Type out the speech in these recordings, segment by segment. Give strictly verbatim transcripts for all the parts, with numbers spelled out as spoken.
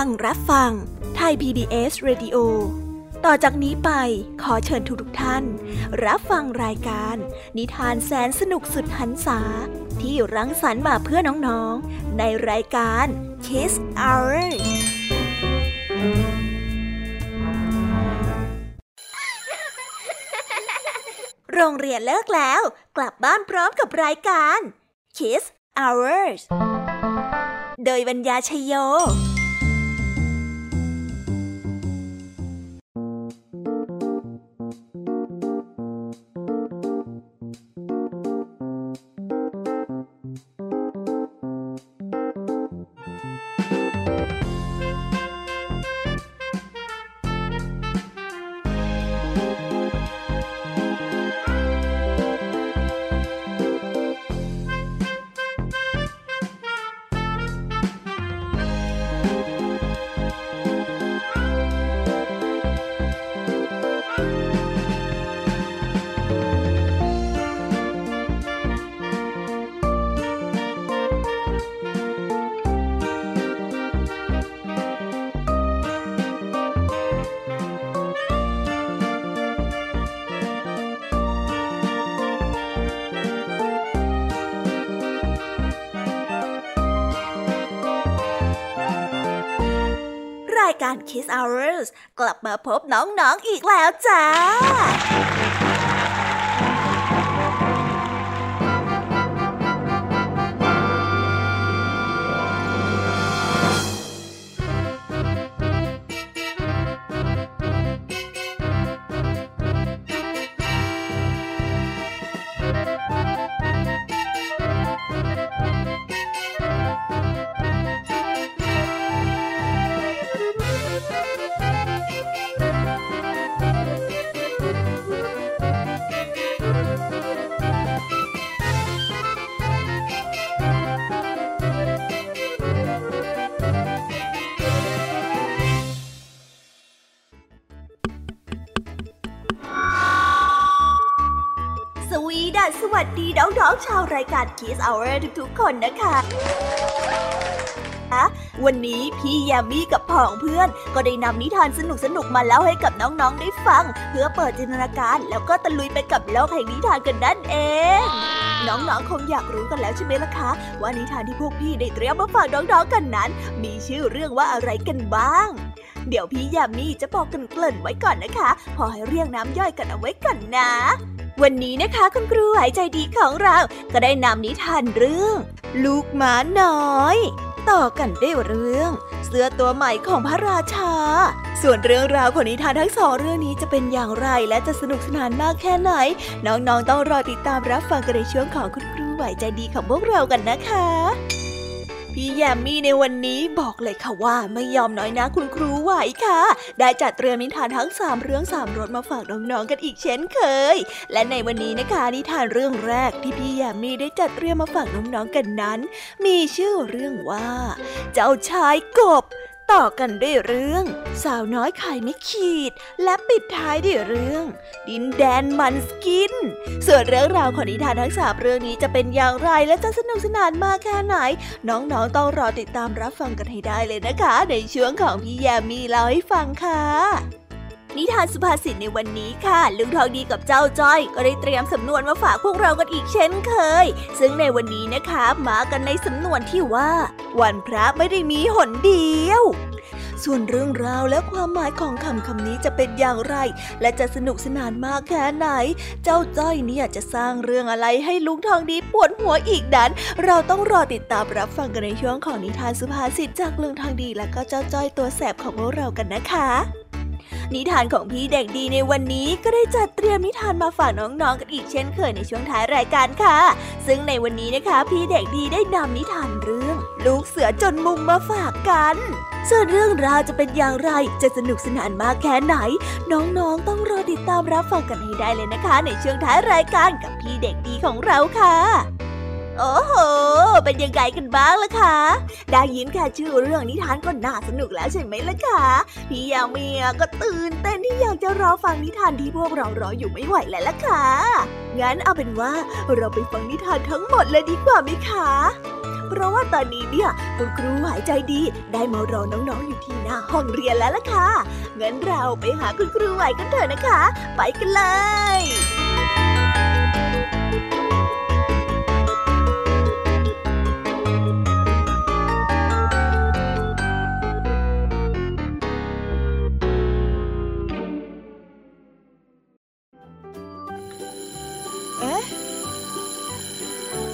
ำลังรับฟังไทย พี บี เอส Radio ต่อจากนี้ไปขอเชิญทุกท่านรับฟังรายการนิทานแสนสนุกสุดหรรษาที่รังสรรค์มาเพื่อน้องๆในรายการ Kids Hour โรงเรียนเลิกแล้วกลับบ้านพร้อมกับรายการ Kids Hours โดยบรรยาชัยโยการ Kiss Hours กลับมาพบน้องๆ อ, อีกแล้วจ้าสวัสดีน้องๆชาวรายการ Kids Hour ทุกๆคนนะคะวันนี้พี่ยามีกับพ่องเพื่อนก็ได้นำนิทานสนุกๆมาเล่าให้กับน้องๆได้ฟังเพื่อเปิดจินตนาการแล้วก็ตะลุยไปกับโลกแห่งนิทานกันนั่นเองน้องๆคงอยากรู้กันแล้วใช่ไหมล่ะคะว่านิทานที่พวกพี่ได้เตรียมมาฝากน้องๆกันนั้นมีชื่อเรื่องว่าอะไรกันบ้างเดี๋ยวพี่ยามีจะบอกกันเกริ่นไว้ก่อนนะคะพอให้เรียงน้ำย่อยกันเอาไว้ก่อนนะวันนี้นะคะคุณครูหายใจดีของเราก็ได้นำนิทานเรื่องลูกหมาน้อยต่อกันด้วยเรื่องเสื้อตัวใหม่ของพระราชาส่วนเรื่องราวของนิทานทั้งสองเรื่องนี้จะเป็นอย่างไรและจะสนุกสนานมากแค่ไหนน้องๆต้องรอติดตามรับฟังกันในช่วงของคุณครูหายใจดีของพวกเรากันนะคะพี่แยมมี่ในวันนี้บอกเลยค่ะว่าไม่ยอมน้อยนะคุณครูไหวค่ะได้จัดเตรียมนิทานทั้งสามเรื่องสามรสมาฝากน้องๆกันอีกเช่นเคยและในวันนี้นะคะนิทานเรื่องแรกที่พี่แยมมี่ได้จัดเตรียมมาฝากน้องๆกันนั้นมีชื่อเรื่องว่าเจ้าชายกบต่อกันด้วยเรื่องสาวน้อยไข่ไม่ขีดและปิดท้ายด้วยเรื่องดินแดนมันสกินส่วนเรื่องราวของนิทานทั้งสามเรื่องนี้จะเป็นอย่างไรและจะสนุกสนานมากแค่ไหนน้องๆต้องรอติดตามรับฟังกันให้ได้เลยนะคะในช่วงของพี่แยมมี่เล่าให้ฟังค่ะนิทานสุภาษิตในวันนี้ค่ะลุงทองดีกับเจ้าจ้อยก็ได้เตรียมสำนวนมาฝากพวกเรากันอีกเช่นเคยซึ่งในวันนี้นะคะมากันในสำนวนที่ว่าวันพระไม่ได้มีหนเดียวส่วนเรื่องราวและความหมายของคำคำนี้จะเป็นอย่างไรและจะสนุกสนานมากแค่ไหนเจ้าจ้อยเนี่ยจะสร้างเรื่องอะไรให้ลุงทองดีปวดหัวอีกนั้นเราต้องรอติดตามรับฟังกันในช่วงของนิทานสุภาษิตจากลุงทองดีและก็เจ้าจ้อยตัวแสบของพวกเรากันนะคะนิทานของพี่เด็กดีในวันนี้ก็ได้จัดเตรียมนิทานมาฝากน้องๆกันอีกเช่นเคยในช่วงท้ายรายการค่ะซึ่งในวันนี้นะคะพี่เด็กดีได้นำนิทานเรื่องลูกเสือจนมุมมาฝากกันส่วนเรื่องราวจะเป็นอย่างไรจะสนุกสนานมากแค่ไหนน้องๆต้องรอติดตามรับฟังกันให้ได้เลยนะคะในช่วงท้ายรายการกับพี่เด็กดีของเราค่ะโอ้โหเป็นยังไงกันบ้างล่ะคะได้ยินแค่ชื่อเรื่องนิทานก็น่าสนุกแล้วใช่ไหมล่ะคะพี่ยามีก็ตื่นเต้นที่อยากจะรอฟังนิทานที่พวกเรารออยู่ไม่ไหวแล้วล่ะค่ะงั้นเอาเป็นว่าเราไปฟังนิทานทั้งหมดเลยดีกว่าไหมคะ เพราะว่าตอนนี้เนี่ยคุณครูหายใจดีได้มารอน้องๆอยู่ที่หน้าห้องเรียนแล้วล่ะค่ะงั้นเราไปหาคุณครูไหวกันเถอะนะคะไปกันเลย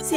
เ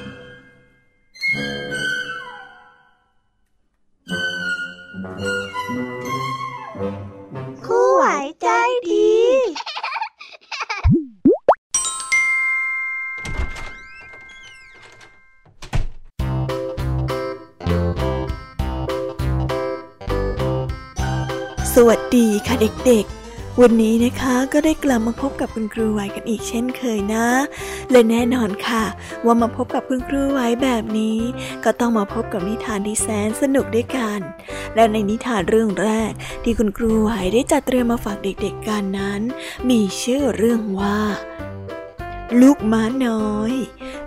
ครูไหวใจดีสวัสดีค่ะเด็กๆวันนี้นะคะก็ได้กลับมาพบกับคุณครูไหวกันอีกเช่นเคยนะและแน่นอนค่ะว่ามาพบกับคุณครูไหวแบบนี้ก็ต้องมาพบกับนิทานที่แสนสนุกด้วยกันและในนิทานเรื่องแรกที่คุณครูไหวได้จัดเตรียมมาฝากเด็กๆกันนั้นมีชื่อเรื่องว่าลูกม้าน้อย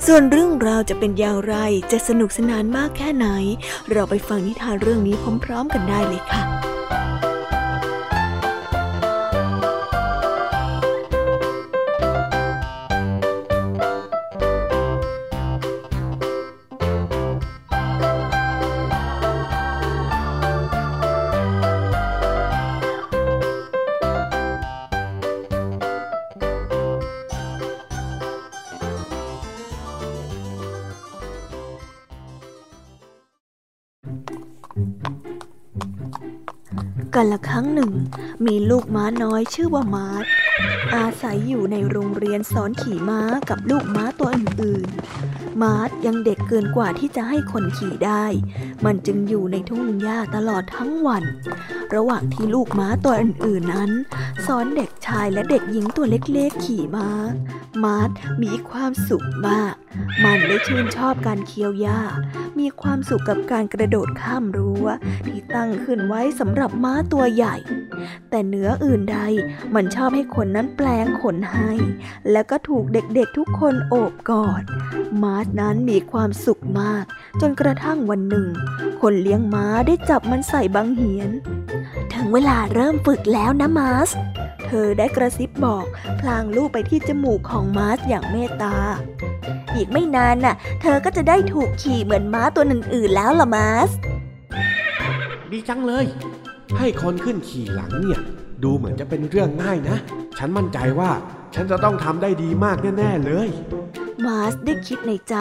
ส่วนเรื่องราวจะเป็นอย่างไรจะสนุกสนานมากแค่ไหนเราไปฟังนิทานเรื่องนี้พร้อมๆกันได้เลยค่ะกันละครั้งหนึ่งมีลูกม้าน้อยชื่อว่ามาร์ทอาศัยอยู่ในโรงเรียนสอนขี่ม้ากับลูกม้าตัวอื่นๆมาร์ทยังเด็กเกินกว่าที่จะให้คนขี่ได้มันจึงอยู่ในทุ่งหญ้าตลอดทั้งวันระหว่างที่ลูกม้าตัวอื่นๆนั้นสอนเด็กชายและเด็กหญิงตัวเล็กๆขี่ม้ามาร์ทมีความสุขมากมันได้ชื่นชอบการเคี้ยวหญ้ามีความสุขกับการกระโดดข้ามรั้วที่ตั้งขึ้นไว้สำหรับม้าตัวใหญ่แต่เหนืออื่นใดมันชอบให้คนนั้นแปลงขนให้แล้วก็ถูกเด็กๆทุกคนโอบกอดมาร์ทนั้นมีความสุขมากจนกระทั่งวันหนึ่งคนเลี้ยงม้าได้จับมันใส่บังเหียนถึงเวลาเริ่มฝึกแล้วนะมาร์ทเธอได้กระซิบบอกพลางลูบไปที่จมูกของมาร์ทอย่างเมตตาอีกไม่นานน่ะเธอก็จะได้ถูกขี่เหมือนม้าตัวอื่นๆแล้วล่ะมาร์ทดีจังเลยให้คนขึ้นขี่หลังเนี่ยดูเหมือนจะเป็นเรื่องง่ายนะฉันมั่นใจว่าฉันจะต้องทำได้ดีมากแน่ๆเลยมาร์ทได้คิดในใจ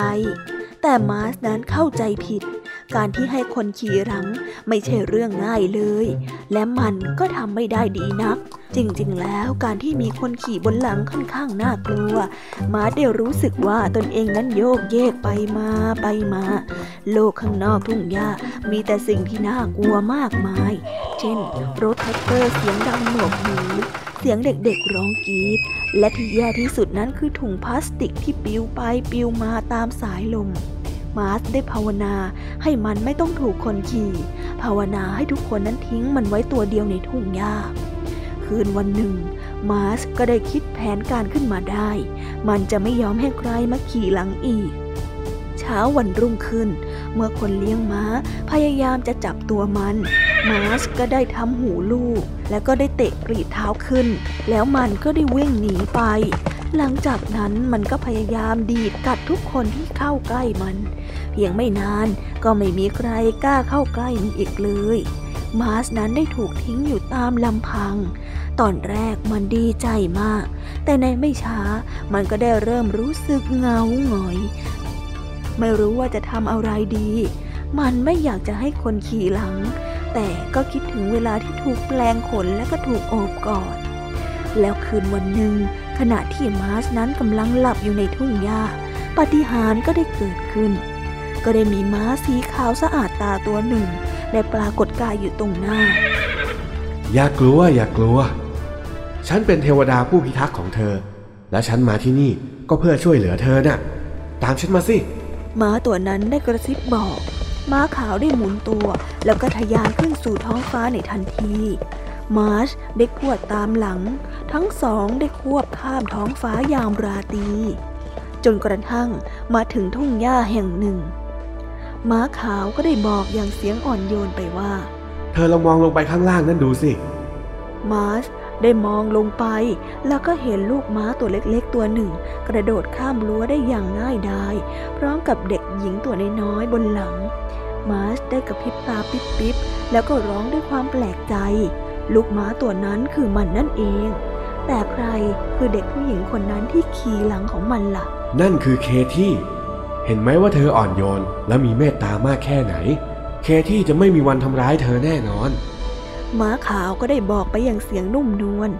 แต่มาร์ทนั้นเข้าใจผิดการที่ให้คนขี่หลังไม่ใช่เรื่องง่ายเลยและมันก็ทำไม่ได้ดีนักจริงๆแล้วการที่มีคนขี่บนหลังค่อนข้างน่ากลัวมาร์ทได้รู้สึกว่าตนเองนั้นโยกเยกไปมาไปมาโลกข้างนอกทุ่งหญ้ามีแต่สิ่งที่น่ากลัวมากมายเช่นรถแท็กเตอร์เสียงดังหนวกหูเสียงเด็กๆร้องกรี๊ดและที่แย่ที่สุดนั้นคือถุงพลาสติกที่ปลิวไปปลิวมาตามสายลมมาร์ทได้ภาวนาให้มันไม่ต้องถูกคนขี่ภาวนาให้ทุกคนนั้นทิ้งมันไว้ตัวเดียวในทุ่งหญ้าคืนวันหนึ่งมาร์ทก็ได้คิดแผนการขึ้นมาได้มันจะไม่ยอมให้ใครมาขี่หลังอีกเช้าวันรุ่งขึ้นเมื่อคนเลี้ยงม้าพยายามจะจับตัวมันมาร์ชก็ได้ทำหูลูกแล้วก็ได้เตะกรีดเท้าขึ้นแล้วมันก็ได้วิ่งหนีไปหลังจากนั้นมันก็พยายามดีดกัดทุกคนที่เข้าใกล้มันเพียงไม่นานก็ไม่มีใครกล้าเข้าใกล้มันอีกเลยมาร์ชนั้นได้ถูกทิ้งอยู่ตามลำพังตอนแรกมันดีใจมากแต่ในไม่ช้ามันก็ได้เริ่มรู้สึกเหงาหงอยไม่รู้ว่าจะทำอะไรดีมันไม่อยากจะให้คนขี่หลังแต่ก็คิดถึงเวลาที่ถูกแปลงขนและก็ถูกโอบกอดแล้วคืนวันหนึ่งขณะที่มาร์ชนั้นกำลังหลับอยู่ในทุ่งหญ้าปาฏิหาริย์ก็ได้เกิดขึ้นก็ได้มีม้าสีขาวสะอาดตาตัวหนึ่งได้ปรากฏกายอยู่ตรงหน้าอย่ากลัวอย่ากลัวฉันเป็นเทวดาผู้พิทักษ์ของเธอ และฉันมาที่นี่ก็เพื่อช่วยเหลือเธอน่ะตามฉันมาสิม้าตัวนั้นได้กระซิบบอกม้าขาวได้หมุนตัวแล้วก็ทะยานขึ้นสู่ท้องฟ้าในทันทีมาร์ชได้ขวดตามหลังทั้งสองได้ควบข้ามท้องฟ้ายามราตรีจนกระทั่งมาถึงทุ่งหญ้าแห่งหนึ่งม้าขาวก็ได้บอกอย่างเสียงอ่อนโยนไปว่าเธอลองมองลงไปข้างล่างนั่นดูสิมาร์ชได้มองลงไปแล้วก็เห็นลูกม้าตัวเล็กๆตัวหนึ่งกระโดดข้ามรั้วได้อย่างง่ายดายพร้อมกับเด็กหญิงตัวน้อยๆบนหลังมาร์ชได้กระพริบตาปิ๊บๆแล้วก็ร้องด้วยความแปลกใจลูกม้าตัวนั้นคือมันนั่นเองแต่ใครคือเด็กผู้หญิงคนนั้นที่ขี่หลังของมันล่ะนั่นคือเคที่เห็นไหมว่าเธออ่อนโยนและมีเมตตามากแค่ไหนเคที่จะไม่มีวันทำร้ายเธอแน่นอนม้าขาวก็ได้บอกไปอย่างเสียงนุ่มนวล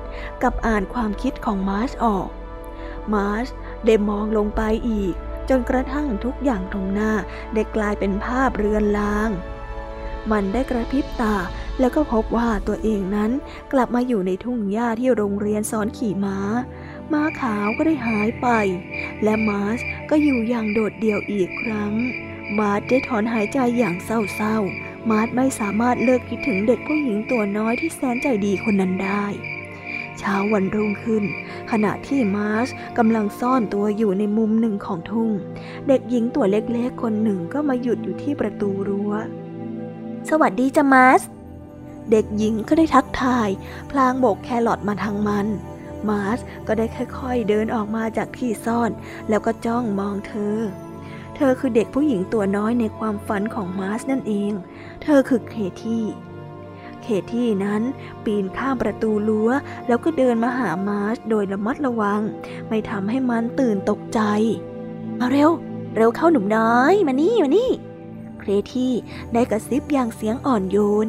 กับอ่านความคิดของมาร์ชออกมาร์ชได้มองลงไปอีกจนกระทั่งทุกอย่างตรงหน้าได้กลายเป็นภาพเรือนรางมันได้กระพริบตาแล้วก็พบว่าตัวเองนั้นกลับมาอยู่ในทุ่งหญ้าที่โรงเรียนสอนขี่ม้าม้าขาวก็ได้หายไปและมาร์ชก็อยู่อย่างโดดเดี่ยวอีกครั้งมาร์ชได้ถอนหายใจอย่างเศร้าๆมาร์ชไม่สามารถเลิกคิดถึงเด็กผู้หญิงตัวน้อยที่แสนใจดีคนนั้นได้เช้าวันรุ่งขึ้นขณะที่มาร์ชกำลังซ่อนตัวอยู่ในมุมหนึ่งของทุ่งเด็กหญิงตัวเล็กๆคนหนึ่งก็มาหยุดอยู่ที่ประตูรั้วสวัสดีจ้ะมาร์ชเด็กหญิงก็ได้ทักทายพลางโบกแครอทมาทางมันมาร์ชก็ได้ค่อยๆเดินออกมาจากที่ซ่อนแล้วก็จ้องมองเธอเธอคือเด็กผู้หญิงตัวน้อยในความฝันของมาร์ชนั่นเองเธอคือเคที่เคที่นั้นปีนข้ามประตูรั้วแล้วก็เดินมาหามาร์ชโดยระมัดระวังไม่ทำให้มันตื่นตกใจมาเร็วเร็วเข้าหนุ่มน้อยมานี่มานี่เคที่ได้กระซิบอย่างเสียงอ่อนโยน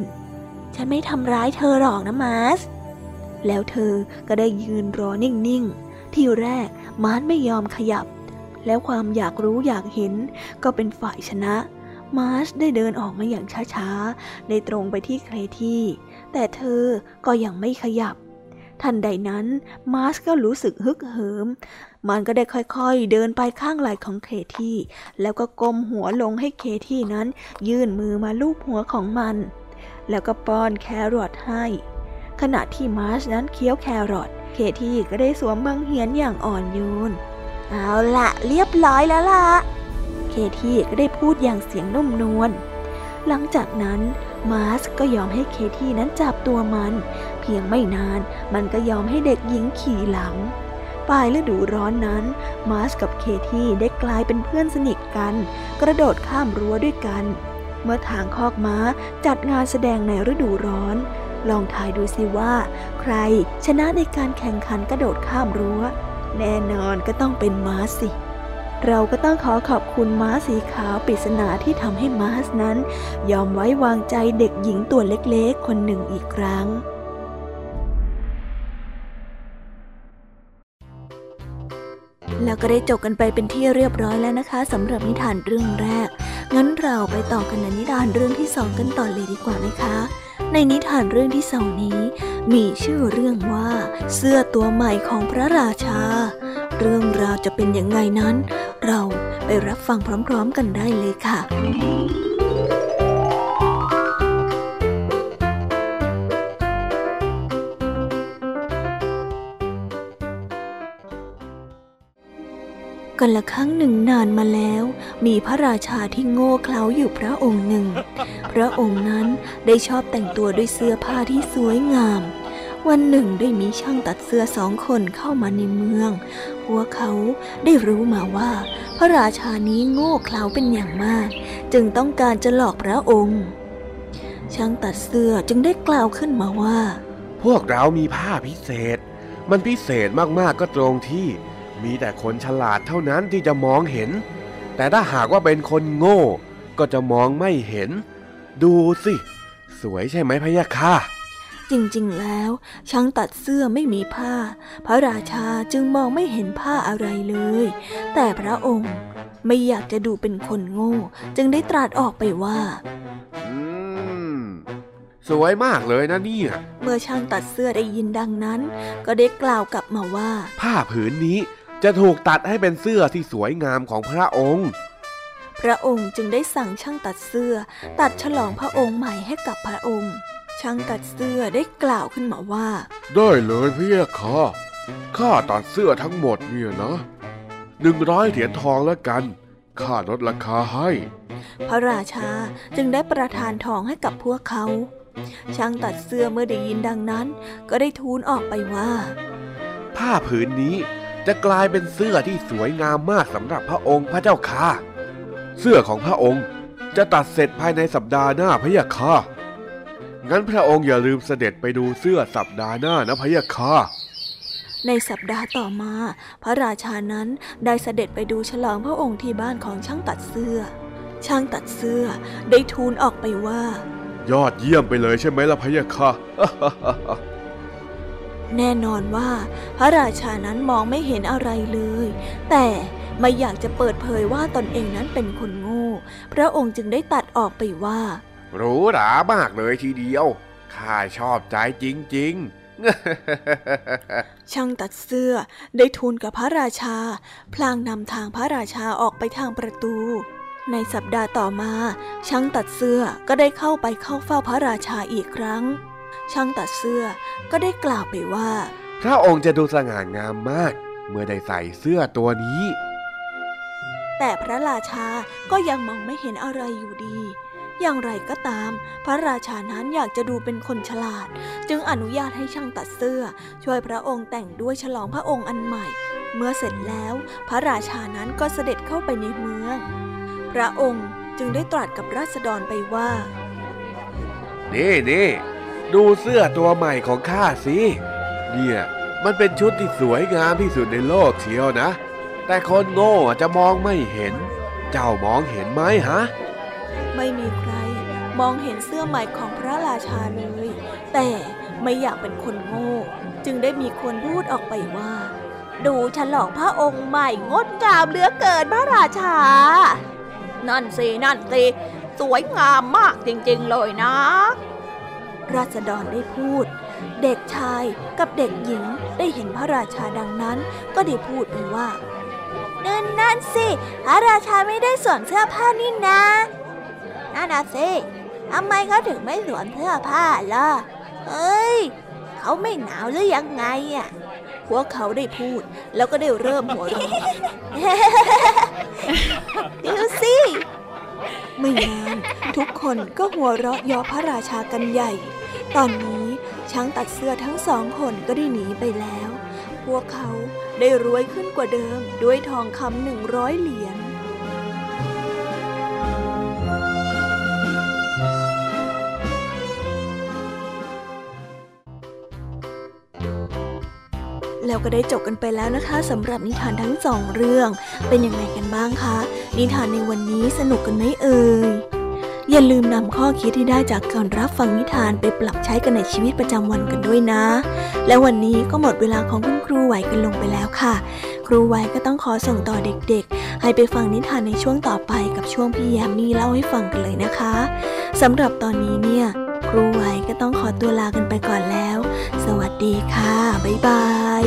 ฉันไม่ทำร้ายเธอหรอกนะมาร์ชแล้วเธอก็ได้ยืนรอนิ่งๆที่แรกมาร์ชไม่ยอมขยับแล้วความอยากรู้อยากเห็นก็เป็นฝ่ายชนะมาร์ชได้เดินออกมาอย่างช้าๆได้ตรงไปที่เคที่แต่เธอก็ยังไม่ขยับทันใดนั้นมาร์ชก็รู้สึกฮึกเหิมมันก็ได้ค่อยๆเดินไปข้างไหล่ของเคที่แล้วก็ก้มหัวลงให้เคที่นั้นยื่นมือมาลูบหัวของมันแล้วก็ป้อนแครอทให้ขณะที่มาร์ชนั้นเคี้ยวแครอทเคที่ก็ได้สวมบังเหียนอย่างอ่อนโยนเอาละเรียบร้อยแล้วล่ะเคที่ก็ได้พูดอย่างเสียงนุ่มนวลหลังจากนั้นมาร์ชก็ยอมให้เคที่นั้นจับตัวมันเพียงไม่นานมันก็ยอมให้เด็กหญิงขี่หลังปลายฤดูร้อนนั้นมาร์ชกับเคที่ได้กลายเป็นเพื่อนสนิทกันกระโดดข้ามรั้วด้วยกันเมื่อทางคอกม้าจัดงานแสดงในฤดูร้อนลองทายดูสิว่าใครชนะในการแข่งขันกระโดดข้ามรั้วแน่นอนก็ต้องเป็นม้าสิเราก็ต้องขอขอบคุณม้าสีขาวปริศนาที่ทำให้มาร์ชนั้นยอมไว้วางใจเด็กหญิงตัวเล็กๆคนหนึ่งอีกครั้งแล้วก็ได้จบกันไปเป็นที่เรียบร้อยแล้วนะคะสำหรับนิทานเรื่องแรกงั้นเราไปต่อกันในนิทานเรื่องที่สองกันต่อเลยดีกว่าไหมคะในนิทานเรื่องที่สองนี้มีชื่อเรื่องว่าเสื้อตัวใหม่ของพระราชาเรื่องราวจะเป็นอย่างไรนั้นเราไปรับฟังพร้อมๆกันได้เลยค่ะกันละครั้งหนึ่งนานมาแล้วมีพระราชาที่โง่เขลาอยู่พระองค์หนึ่งพระองค์นั้นได้ชอบแต่งตัวด้วยเสื้อผ้าที่สวยงามวันหนึ่งได้มีช่างตัดเสื้อสองคนเข้ามาในเมืองพวกเขาได้รู้มาว่าพระราชานี้โง่เขลาเป็นอย่างมากจึงต้องการจะหลอกพระองค์ช่างตัดเสื้อจึงได้กล่าวขึ้นมาว่าพวกเรามีผ้าพิเศษมันพิเศษมากๆก็ตรงที่มีแต่คนฉลาดเท่านั้นที่จะมองเห็นแต่ถ้าหากว่าเป็นคนโง่ก็จะมองไม่เห็นดูสิสวยใช่ไหมพะยะค่ะจริงๆแล้วช่างตัดเสื้อไม่มีผ้าพระราชาจึงมองไม่เห็นผ้าอะไรเลยแต่พระองค์ไม่อยากจะดูเป็นคนโง่จึงได้ตรัสออกไปว่าอืม สวยมากเลยนะเนี่ยเมื่อช่างตัดเสื้อได้ยินดังนั้นก็ได้กล่าวกลับมาว่าผ้าผืนนี้จะถูกตัดให้เป็นเสื้อที่สวยงามของพระองค์พระองค์จึงได้สั่งช่างตัดเสื้อตัดฉลองพระองค์ใหม่ให้กับพระองค์ช่างตัดเสื้อได้กล่าวขึ้นมาว่าได้เลยพี่ค่ะข้าตัดเสื้อทั้งหมดเนี่ยนะหนึ่งร้อยเหรียญทองแล้วกันข้าลดราคาให้พระราชาจึงได้ประทานทองให้กับพวกเขาช่างตัดเสื้อเมื่อได้ยินดังนั้นก็ได้ทูลออกไปว่าผ้าผืนนี้จะกลายเป็นเสื้อที่สวยงามมากสำหรับพระองค์พระเจ้าค่ะเสื้อของพระองค์จะตัดเสร็จภายในสัปดาห์หน้าพระยาค่ะงั้นพระองค์อย่าลืมเสด็จไปดูเสื้อสัปดาห์หน้านะพระยาค่ะในสัปดาห์ต่อมาพระราชานั้นได้เสด็จไปดูฉลองพระองค์ที่บ้านของช่างตัดเสื้อช่างตัดเสื้อได้ทูลออกไปว่ายอดเยี่ยมไปเลยใช่ไหมล่ะพะยะค่ะ แน่นอนว่าพระราชานั้นมองไม่เห็นอะไรเลยแต่ไม่อยากจะเปิดเผยว่าตนเองนั้นเป็นคนโง่พระองค์จึงได้ตัดออกไปว่าหรูหรามากเลยทีเดียวข้าชอบใจจริงๆช่างตัดเสื้อได้ทูลกับพระราชาพลางนำทางพระราชาออกไปทางประตูในสัปดาห์ต่อมาช่างตัดเสื้อก็ได้เข้าไปเข้าเฝ้าพระราชาอีกครั้งช่างตัดเสื้อก็ได้กล่าวไปว่าพระองค์จะดูสง่างามมากเมื่อได้ใส่เสื้อตัวนี้แต่พระราชาก็ยังมองไม่เห็นอะไรอยู่ดีอย่างไรก็ตามพระราชานั้นอยากจะดูเป็นคนฉลาดจึงอนุญาตให้ช่างตัดเสื้อช่วยพระองค์แต่งด้วยฉลองพระองค์อันใหม่เมื่อเสร็จแล้วพระราชานั้นก็เสด็จเข้าไปในเมืองพระองค์จึงได้ตรัสกับราษฎรไปว่านี่นี่ดูเสื้อตัวใหม่ของข้าสิเนี่ยมันเป็นชุดที่สวยงามที่สุดในโลกเชียวนะแต่คนโง่จะมองไม่เห็นเจ้ามองเห็นไหมฮะไม่มีใครมองเห็นเสื้อใหม่ของพระราชาเลยแต่ไม่อยากเป็นคนโง่จึงได้มีคนพูดออกไปว่าดูฉลองพระองค์ใหม่งดงามเหลือเกินพระราชานั่นสินั่นสิสวยงามมากจริงๆเลยนะราษฎรได้พูดเด็กชายกับเด็กหญิงได้เห็นพระราชาดังนั้นก็ได้พูดไปว่านั่นนั่นสิพระราชาไม่ได้สวมเสื้อผ้านี่นะน่าหนาสิทำไมเขาถึงไม่สวมเสื้อผ้าล่ะเอ้ยเขาไม่หนาวหรือยังไงอ่ะพวกเขาได้พูดแล้วก็ได้เริ่มหัวเราะดูสิไม่นานทุกคนก็หัวเราะย่อพระราชากันใหญ่ตอนนี้ช้างตัดเสื้อทั้งสองคนก็ได้หนีไปแล้วพวกเขาได้รวยขึ้นกว่าเดิมด้วยทองคำหนึ่งร้อยเหรียญแล้วก็ได้จบกันไปแล้วนะคะสำหรับนิทานทั้งสองเรื่องเป็นยังไงกันบ้างคะนิทานในวันนี้สนุกกันไหมเอ่ยอย่าลืมนำข้อคิดที่ได้จากการรับฟังนิทานไปปรับใช้กันในชีวิตประจำวันกันด้วยนะและวันนี้ก็หมดเวลาของคุณครูไหวกันลงไปแล้วค่ะครูไหวก็ต้องขอส่งต่อเด็กๆให้ไปฟังนิทานในช่วงต่อไปกับช่วงพี่แยมมี่เล่าให้ฟังกันเลยนะคะสำหรับตอนนี้เนี่ยครูไหวก็ต้องขอตัวลากันไปก่อนแล้วสวัสดีค่ะบ๊ายบาย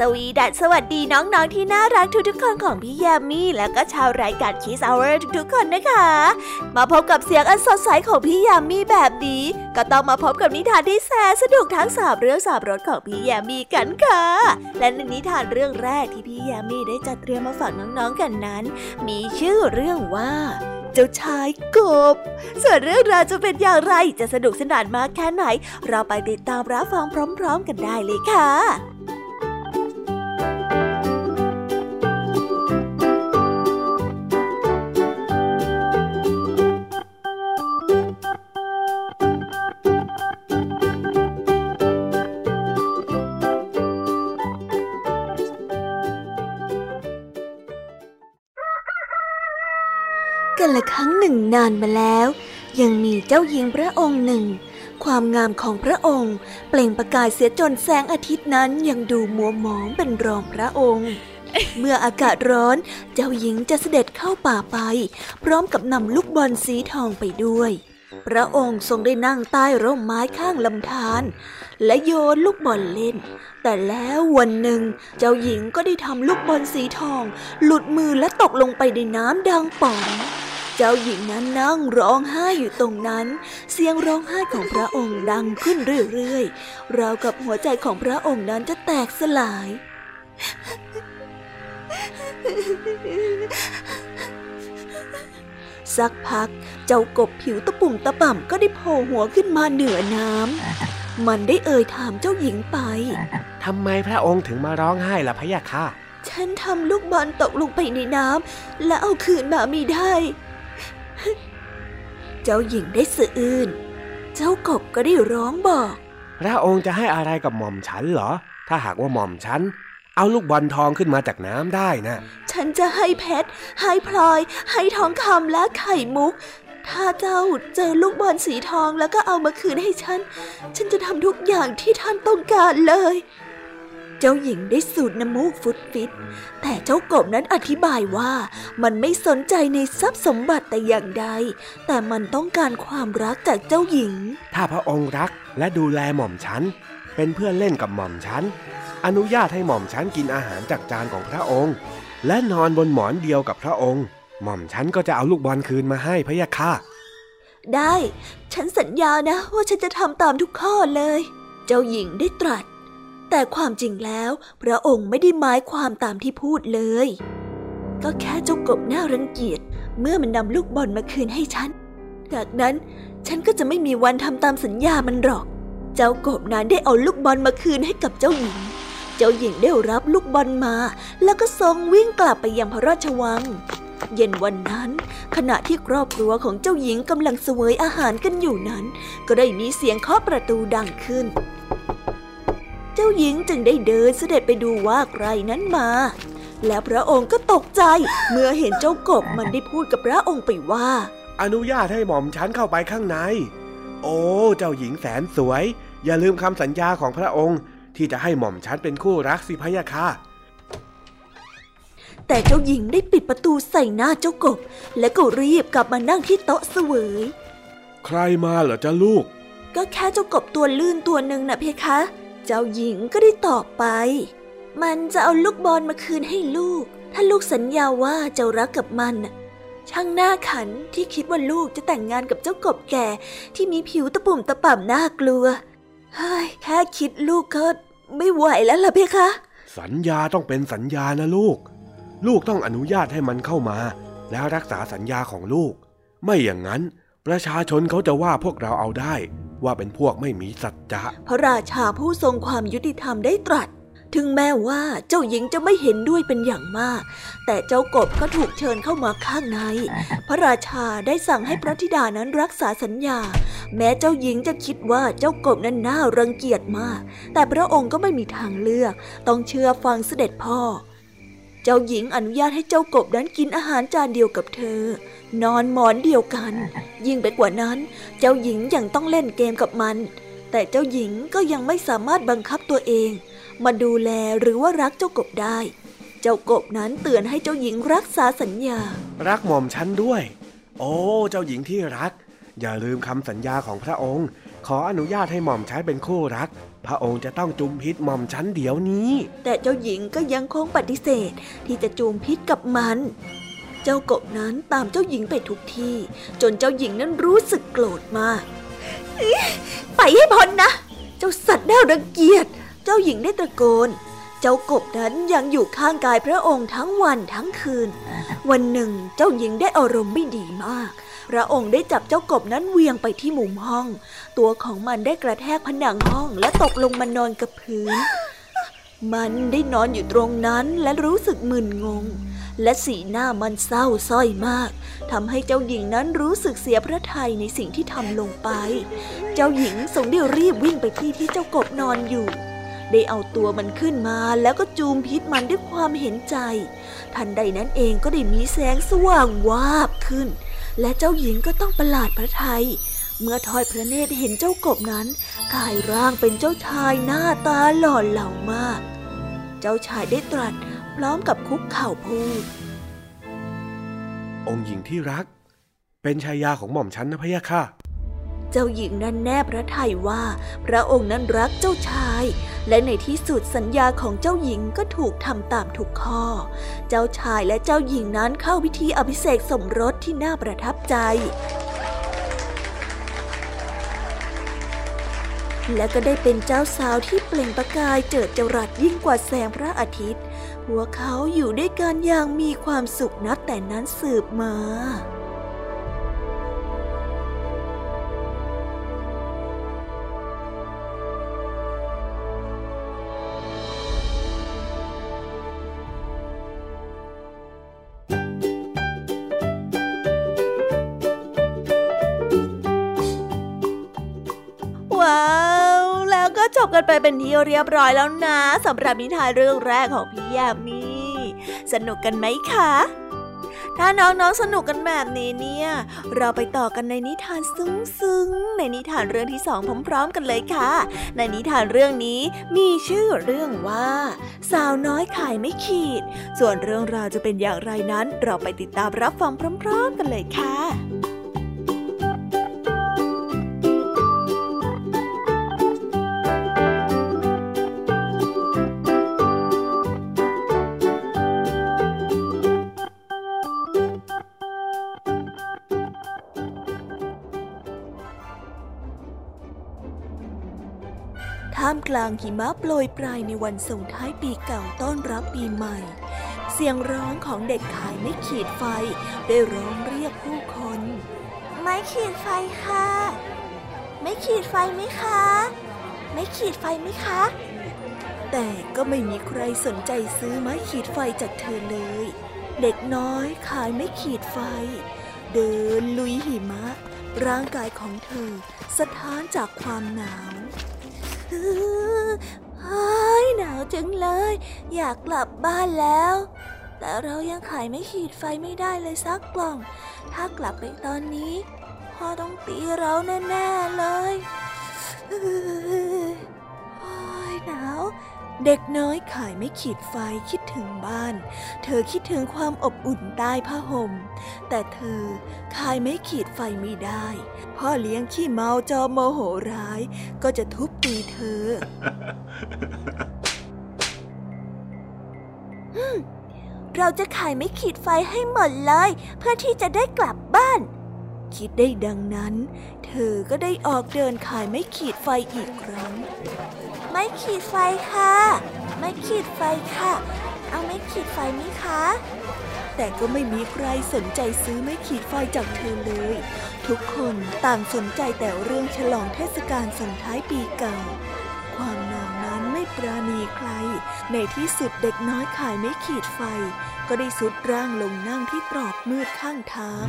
สวีดัสสวัสดีน้องๆที่น่ารักทุกๆคนของพี่ยามี่และก็ชาวรายการ Kids Hour ทุกๆคนนะคะมาพบกับเสียงอันสดใสของพี่ยามี่แบบนี้ก็ต้องมาพบกับนิทานที่แสนสนุกทั้งสามเรื่องสามรสของพี่ยามี่กันค่ะและในนิทานเรื่องแรกที่พี่ยามี่ได้จัดเตรียมมาฝากน้องๆกันนั้นมีชื่อเรื่องว่าเจ้าชายกบส่วนเรื่องราวจะเป็นอย่างไรจะสนุกสนานมากแค่ไหนเราไปติดตามรับฟังพร้อมๆกันได้เลยค่ะ กันละครั้งหนึ่งนานมาแล้วยังมีเจ้าหญิงพระองค์หนึ่งความงามของพระองค์เปล่งประกายเสียจนแสงอาทิตย์นั้นยังดูมัวหมองเป็นรองพระองค์เมื่ออากาศร้อนเจ้าหญิงจะเสด็จเข้าป่าไปพร้อมกับนำลูกบอลสีทองไปด้วยพระองค์ทรงได้นั่งใต้ร่มไม้ข้างลำธารและโยนลูกบอลเล่นแต่แล้ววันหนึ่งเจ้าหญิงก็ได้ทำลูกบอลสีทองหลุดมือและตกลงไปในน้ำดังป๋องเจ้าหญิงนั้นนั่งร้องไห้อยู่ตรงนั้นเสียงร้องไห้ของพระองค์ดังขึ้นเรื่อยๆราวกับหัวใจของพระองค์นั้นจะแตกสลายสักพักเจ้ากบผิวตะปุ่มตะป่ำก็ได้โผล่หัวขึ้นมาเหนือน้ำมันได้เอ่ยถามเจ้าหญิงไปทำไมพระองค์ถึงมาร้องไห้ล่ะพะยะค่ะฉันทำลูกบอลตกลงไปในน้ำและเอาคืนมาไม่ได้เจ้าหญิงได้สะอื้นเจ้ากบก็ได้ร้องบอกพระองค์จะให้อะไรกับหม่อมฉันเหรอถ้าหากว่าหม่อมฉันเอาลูกบอลทองขึ้นมาจากน้ำได้นะฉันจะให้เพชรให้พลอยให้ทองคำและไข่มุกถ้าเจ้าเจอลูกบอลสีทองแล้วก็เอามาคืนให้ฉันฉันจะทำทุกอย่างที่ท่านต้องการเลยเจ้าหญิงได้สูดน้ำมูกฟุดฟิดแต่เจ้ากบนั้นอธิบายว่ามันไม่สนใจในทรัพย์สมบัติแต่อย่างใดแต่มันต้องการความรักจากเจ้าหญิงถ้าพระองค์รักและดูแลหม่อมฉันเป็นเพื่อนเล่นกับหม่อมฉันอนุญาตให้หม่อมฉันกินอาหารจากจานของพระองค์และนอนบนหมอนเดียวกับพระองค์หม่อมฉันก็จะเอาลูกบอลคืนมาให้พะยะค่ะได้ฉันสัญญานะว่าฉันจะทำตามทุกข้อเลยเจ้าหญิงได้ตรัสแต่ความจริงแล้วพระองค์ไม่ได้หมายความตามที่พูดเลยก็แค่เจ้ากบน่ารังเกียจเมื่อมันนำลูกบอลมาคืนให้ฉันจากนั้นฉันก็จะไม่มีวันทำตามสัญญามันหรอกเจ้ากบนั้นได้เอาลูกบอลมาคืนให้กับเจ้าหญิงเจ้าหญิงได้รับลูกบอลมาแล้วก็ทรงวิ่งกลับไปยังพระราชวังเย็นวันนั้นขณะที่ครอบครัวของเจ้าหญิงกำลังเสวยอาหารกันอยู่นั้นก็ได้มีเสียงเคาะประตูดังขึ้นเจ้าหญิงจึงได้เดินเสด็จไปดูว่าใครนั้นมาแล้วพระองค์ก็ตกใจเมื่อเห็นเจ้ากบมันได้พูดกับพระองค์ไปว่าอนุญาตให้หม่อมฉันเข้าไปข้างในโอ้เจ้าหญิงแสนสวยอย่าลืมคำสัญญาของพระองค์ที่จะให้หม่อมฉันเป็นคู่รักสิพะยะค่ะแต่เจ้าหญิงได้ปิดประตูใส่หน้าเจ้ากบและก็รีบกลับมานั่งที่โต๊ะเสวยใครมาเหรอจ๊ะลูกก็แค่เจ้ากบตัวลื่นตัวหนึ่งนะเพคะเจ้าหญิงก็ได้ตอบไปมันจะเอาลูกบอลมาคืนให้ลูกถ้าลูกสัญญาว่าจะรักกับมันช่างหน้าขันที่คิดว่าลูกจะแต่งงานกับเจ้ากบแก่ที่มีผิวตะปุ่มตะป่ำน่ากลัวเฮ้ยแค่คิดลูกก็ไม่ไหวแล้วล่ะเพคะสัญญาต้องเป็นสัญญานะลูกลูกต้องอนุญาตให้มันเข้ามาและรักษาสัญญาของลูกไม่อย่างนั้นประชาชนเขาจะว่าพวกเราเอาได้ว่าเป็นพวกไม่มีสัจจะพระราชาผู้ทรงความยุติธรรมได้ตรัสถึงแม้ว่าเจ้าหญิงจะไม่เห็นด้วยเป็นอย่างมากแต่เจ้ากบก็ถูกเชิญเข้ามาข้างในพระราชาได้สั่งให้พระธิดานั้นรักษาสัญญาแม้เจ้าหญิงจะคิดว่าเจ้ากบนั้นน่ารังเกียจมากแต่พระองค์ก็ไม่มีทางเลือกต้องเชื่อฟังเสด็จพ่อเจ้าหญิงอนุญาตให้เจ้ากบนั้นกินอาหารจานเดียวกับเธอนอนหมอนเดียวกันยิ่งไปกว่านั้นเจ้าหญิงยังต้องเล่นเกมกับมันแต่เจ้าหญิงก็ยังไม่สามารถบังคับตัวเองมาดูแลหรือว่ารักเจ้ากบได้เจ้ากบนั้นเตือนให้เจ้าหญิงรักษาสัญญารักหม่อมฉันด้วยโอ้เจ้าหญิงที่รักอย่าลืมคำสัญญาของพระองค์ขออนุญาตให้หม่อมฉันเป็นคู่รักพระองค์จะต้องจุมพิษหม่อมฉันเดี๋ยวนี้แต่เจ้าหญิงก็ยังคงปฏิเสธที่จะจุมพิษกับมันเจ้ากบนั้นตามเจ้าหญิงไปทุกที่จนเจ้าหญิงนั้นรู้สึกโกรธมากไปให้พ้นนะเจ้าสัตว์น่ารังเกียจเจ้าหญิงได้ตะโกนเจ้ากบนั้นยังอยู่ข้างกายพระองค์ทั้งวันทั้งคืนวันหนึ่งเจ้าหญิงได้อารมณ์ไม่ดีมากพระองค์ได้จับเจ้ากบนั้นเหวี่ยงไปที่มุมห้องตัวของมันได้กระแทกผนังห้องและตกลงมานอนกับพื้นมันได้นอนอยู่ตรงนั้นและรู้สึกมึนงงและสีหน้ามันเศร้าสร้อยมากทำให้เจ้าหญิงนั้นรู้สึกเสียพระทัยในสิ่งที่ทำลงไปเจ้าหญิงทรงได้รีบวิ่งไปที่ที่เจ้ากบนอนอยู่ได้เอาตัวมันขึ้นมาแล้วก็จูมพิษมันด้วยความเห็นใจทันใดนั้นเองก็ได้มีแสงสว่างวาบขึ้น และเจ้าหญิงก็ต้องประหลาดพระทัยเมื่อทอดพระเนตรเห็นเจ้ากบนั้นกลายร่างเป็นเจ้าชายหน้าตาหล่อเหลามากเจ้าชายได้ตรัสพร้อมกับคุกเข่าพูดองค์หญิงที่รักเป็นชายาของหม่อมฉันนะพะยะค่ะเจ้าหญิงนั้นแนบพระทัยว่าพระองค์นั้นรักเจ้าชายและในที่สุดสัญญาของเจ้าหญิงก็ถูกทำตามทุกข้อเจ้าชายและเจ้าหญิงนั้นเข้าพิธีอภิเษกสมรสที่น่าประทับใจและก็ได้เป็นเจ้าสาวที่เปล่งประกายเจิดจรัสยิ่งกว่าแสงพระอาทิตย์พวกเขาอยู่ด้วยกันอย่างมีความสุขนับแต่นั้นสืบมากันไปเป็นที่เรียบร้อยแล้วนะสำหรับนิทานเรื่องแรกของพี่ยามีสนุกกันไหมคะถ้าน้องๆสนุกกันแบบนี้เนี่ยเราไปต่อกันในนิทานซึ้งๆในนิทานเรื่องที่สองพร้อมๆกันเลยค่ะในนิทานเรื่องนี้มีชื่อเรื่องว่าสาวน้อยขายไม่ขีดส่วนเรื่องราวจะเป็นอย่างไรนั้นเราไปติดตามรับฟังพร้อมๆกันเลยค่ะท่ามกลางหิมะโปรยปรายในวันส่งท้ายปีเก่าต้อนรับปีใหม่เสียงร้องของเด็กขายไม้ขีดไฟได้ร้องเรียกผู้คนไม้ขีดไฟค่ะไม้ขีดไฟไหมคะไม้ขีดไฟไหมคะแต่ก็ไม่มีใครสนใจซื้อไม้ขีดไฟจากเธอเลยเด็กน้อยขายไม้ขีดไฟเดินลุยหิมะร่างกายของเธอสะท้านจากความหนาวเฮ้ยหนาวจังเลยอยากกลับบ้านแล้วแต่เรายังขายไม่ขีดไฟไม่ได้เลยสักกล่องถ้ากลับไปตอนนี้พ่อต้องตีเราแน่ๆเลยเฮ้ยหนาวเด็กน้อยขายไม่ขีดไฟคิดถึงบ้านเธอคิดถึงความอบอุ่นใต้ผ้าห่มแต่เธอขายไม่ขีดไฟไม่ได้พ่อเลี้ยงขี้เมาจอมโมโหร้ายก็จะทุบตีเธอ เราจะขายไม่ขีดไฟให้หมดเลยเพื่อที่จะได้กลับบ้านคิดได้ดังนั้นเธอก็ได้ออกเดินขายไม่ขีดไฟอีกครั้งไม่ขีดไฟค่ะไม่ขีดไฟค่ะเอาไม่ขีดไฟนี่คะแต่ก็ไม่มีใครสนใจซื้อไม่ขีดไฟจากเธอเลยทุกคนต่างสนใจแต่เรื่องฉลองเทศกาลส่งท้ายปีเก่าความหนาวนั้นไม่ปราณีใครในที่สุดเด็กน้อยขายไม่ขีดไฟก็ได้สุดร่างลงนั่งที่ตรอกมืดข้างทาง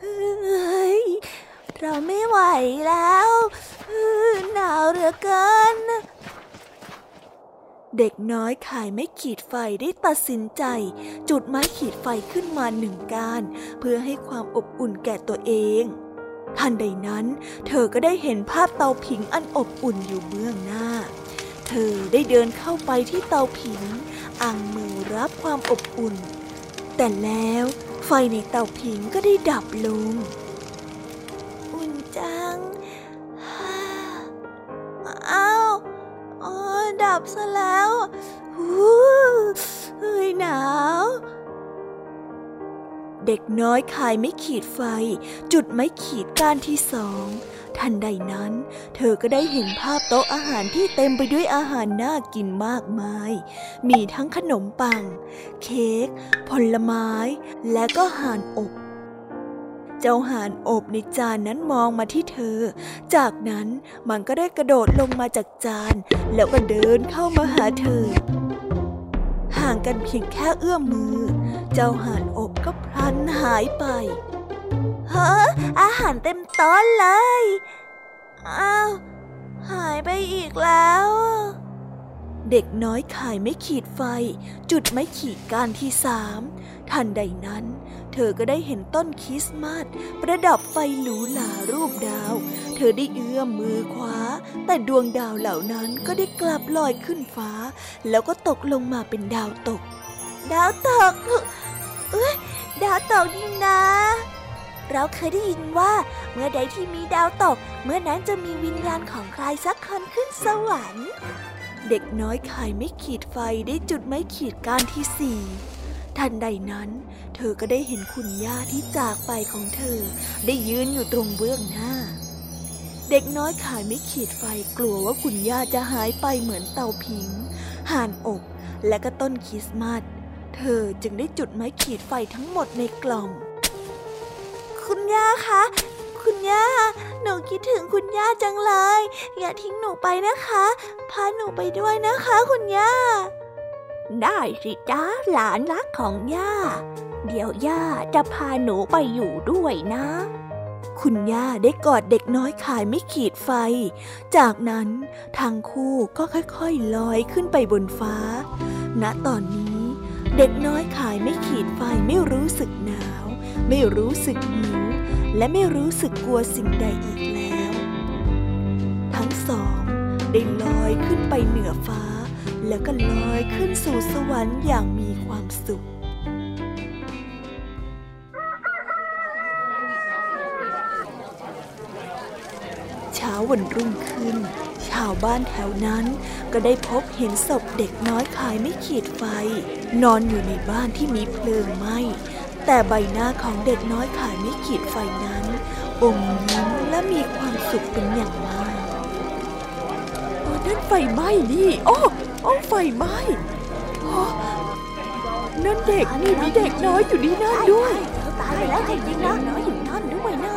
เฮ้ยเราไม่ไหวแล้วหนาวเหลือเกินเด็กน้อยขายไม้ขีดไฟได้ตัดสินใจจุดไม้ขีดไฟขึ้นมาหนึ่งก้านเพื่อให้ความอบอุ่นแก่ตัวเองทันใดนั้นเธอก็ได้เห็นภาพเตาผิงอันอบอุ่นอยู่เบื้องหน้าเธอได้เดินเข้าไปที่เตาผิงอ้างมือรับความอบอุ่นแต่แล้วไฟในเตาผิงก็ได้ดับลงอุ่นจังอ้าวอ๋อดับซะแล้วหูเฮ้ยหนาวเด็กน้อยขายไม่ขีดไฟจุดไม่ขีดก้านที่สองทันใดนั้นเธอก็ได้เห็นภาพโต๊ะอาหารที่เต็มไปด้วยอาหารน่ากินมากมายมีทั้งขนมปังเค้กผลไม้และก็ห่านอบเจ้าห่านอบในจานนั้นมองมาที่เธอจากนั้นมันก็ได้กระโดดลงมาจากจานแล้วก็เดินเข้ามาหาเธอห่างกันเพียงแค่เอื้อมมือเจ้าห่านอบก็พลันหายไปเฮ้ออาหารเต็มโต๊ะเลยอ้าวหายไปอีกแล้ว เด็กน้อยข่ายไม้ขีดไฟจุดไม้ขีดก้านที่สามทันใดนั้นเธอก็ได้เห็นต้นคริสต์มาสประดับไฟหรูหรารูปดาวเธอได้เอื้อมมือคว้าแต่ดวงดาวเหล่านั้นก็ได้กลับลอยขึ้นฟ้าแล้วก็ตกลงมาเป็นดาวตกดาวตกเอ้ยดาวตกนี่นะเราเคยได้ยินว่าเมื่อใดที่มีดาวตกเมื่อนั้นจะมีวิญญาณของใครสักคนขึ้นสวรรค์เด็กน้อยขายไม่ขีดไฟได้จุดไม้ขีดก้านที่สี่ทันใดนั้นเธอก็ได้เห็นคุณย่าที่จากไปของเธอได้ยืนอยู่ตรงเบื้องหน้าเด็กน้อยขายไม่ขีดไฟกลัวว่าคุณย่าจะหายไปเหมือนเตาผิงห่านอกและก็ต้นคริสต์มาสเธอจึงได้จุดไม้ขีดไฟทั้งหมดในกล่องคุณย่าคะคุณย่าหนูคิดถึงคุณย่าจังเลยอย่าทิ้งหนูไปนะคะพาหนูไปด้วยนะคะคุณย่าได้สิจ้าหลานรักของย่าเดี๋ยวย่าจะพาหนูไปอยู่ด้วยนะคุณย่าได้กอดเด็กน้อยขายไม่ขีดไฟจากนั้นทั้งคู่ก็ค่อยๆลอยขึ้นไปบนฟ้าณตอนนี้เด็กน้อยขายไม่ขีดไฟไม่รู้สึกหนาวไม่รู้สึกหิวและไม่รู้สึกกลัวสิ่งใดอีกแล้วทั้งสองได้ลอยขึ้นไปเหนือฟ้าแล้วก็ลอยขึ้นสู่สวรรค์อย่างมีความสุขเช้าวันรุ่งขึ้นชาวบ้านแถวนั้นก็ได้พบเห็นศพเด็กน้อยขายไม่ขีดไฟนอนอยู่ในบ้านที่มีเพลิงไหม้แต่ใบหน้าของเด็กน้อยขายไม่ขีดไฟนั้นอมยิ้มและมีความสุขเป็นอย่างมากโอ้นั่นไฟไหม้นี่โอ้โอ้ไฟไหม้โอ้นั่นเด็กนี่มีเด็กน้อยอยู่นี่นั่นด้วยเขาตายไปแล้วจริงๆนะน้อยอยู่นั่นด้วยนะ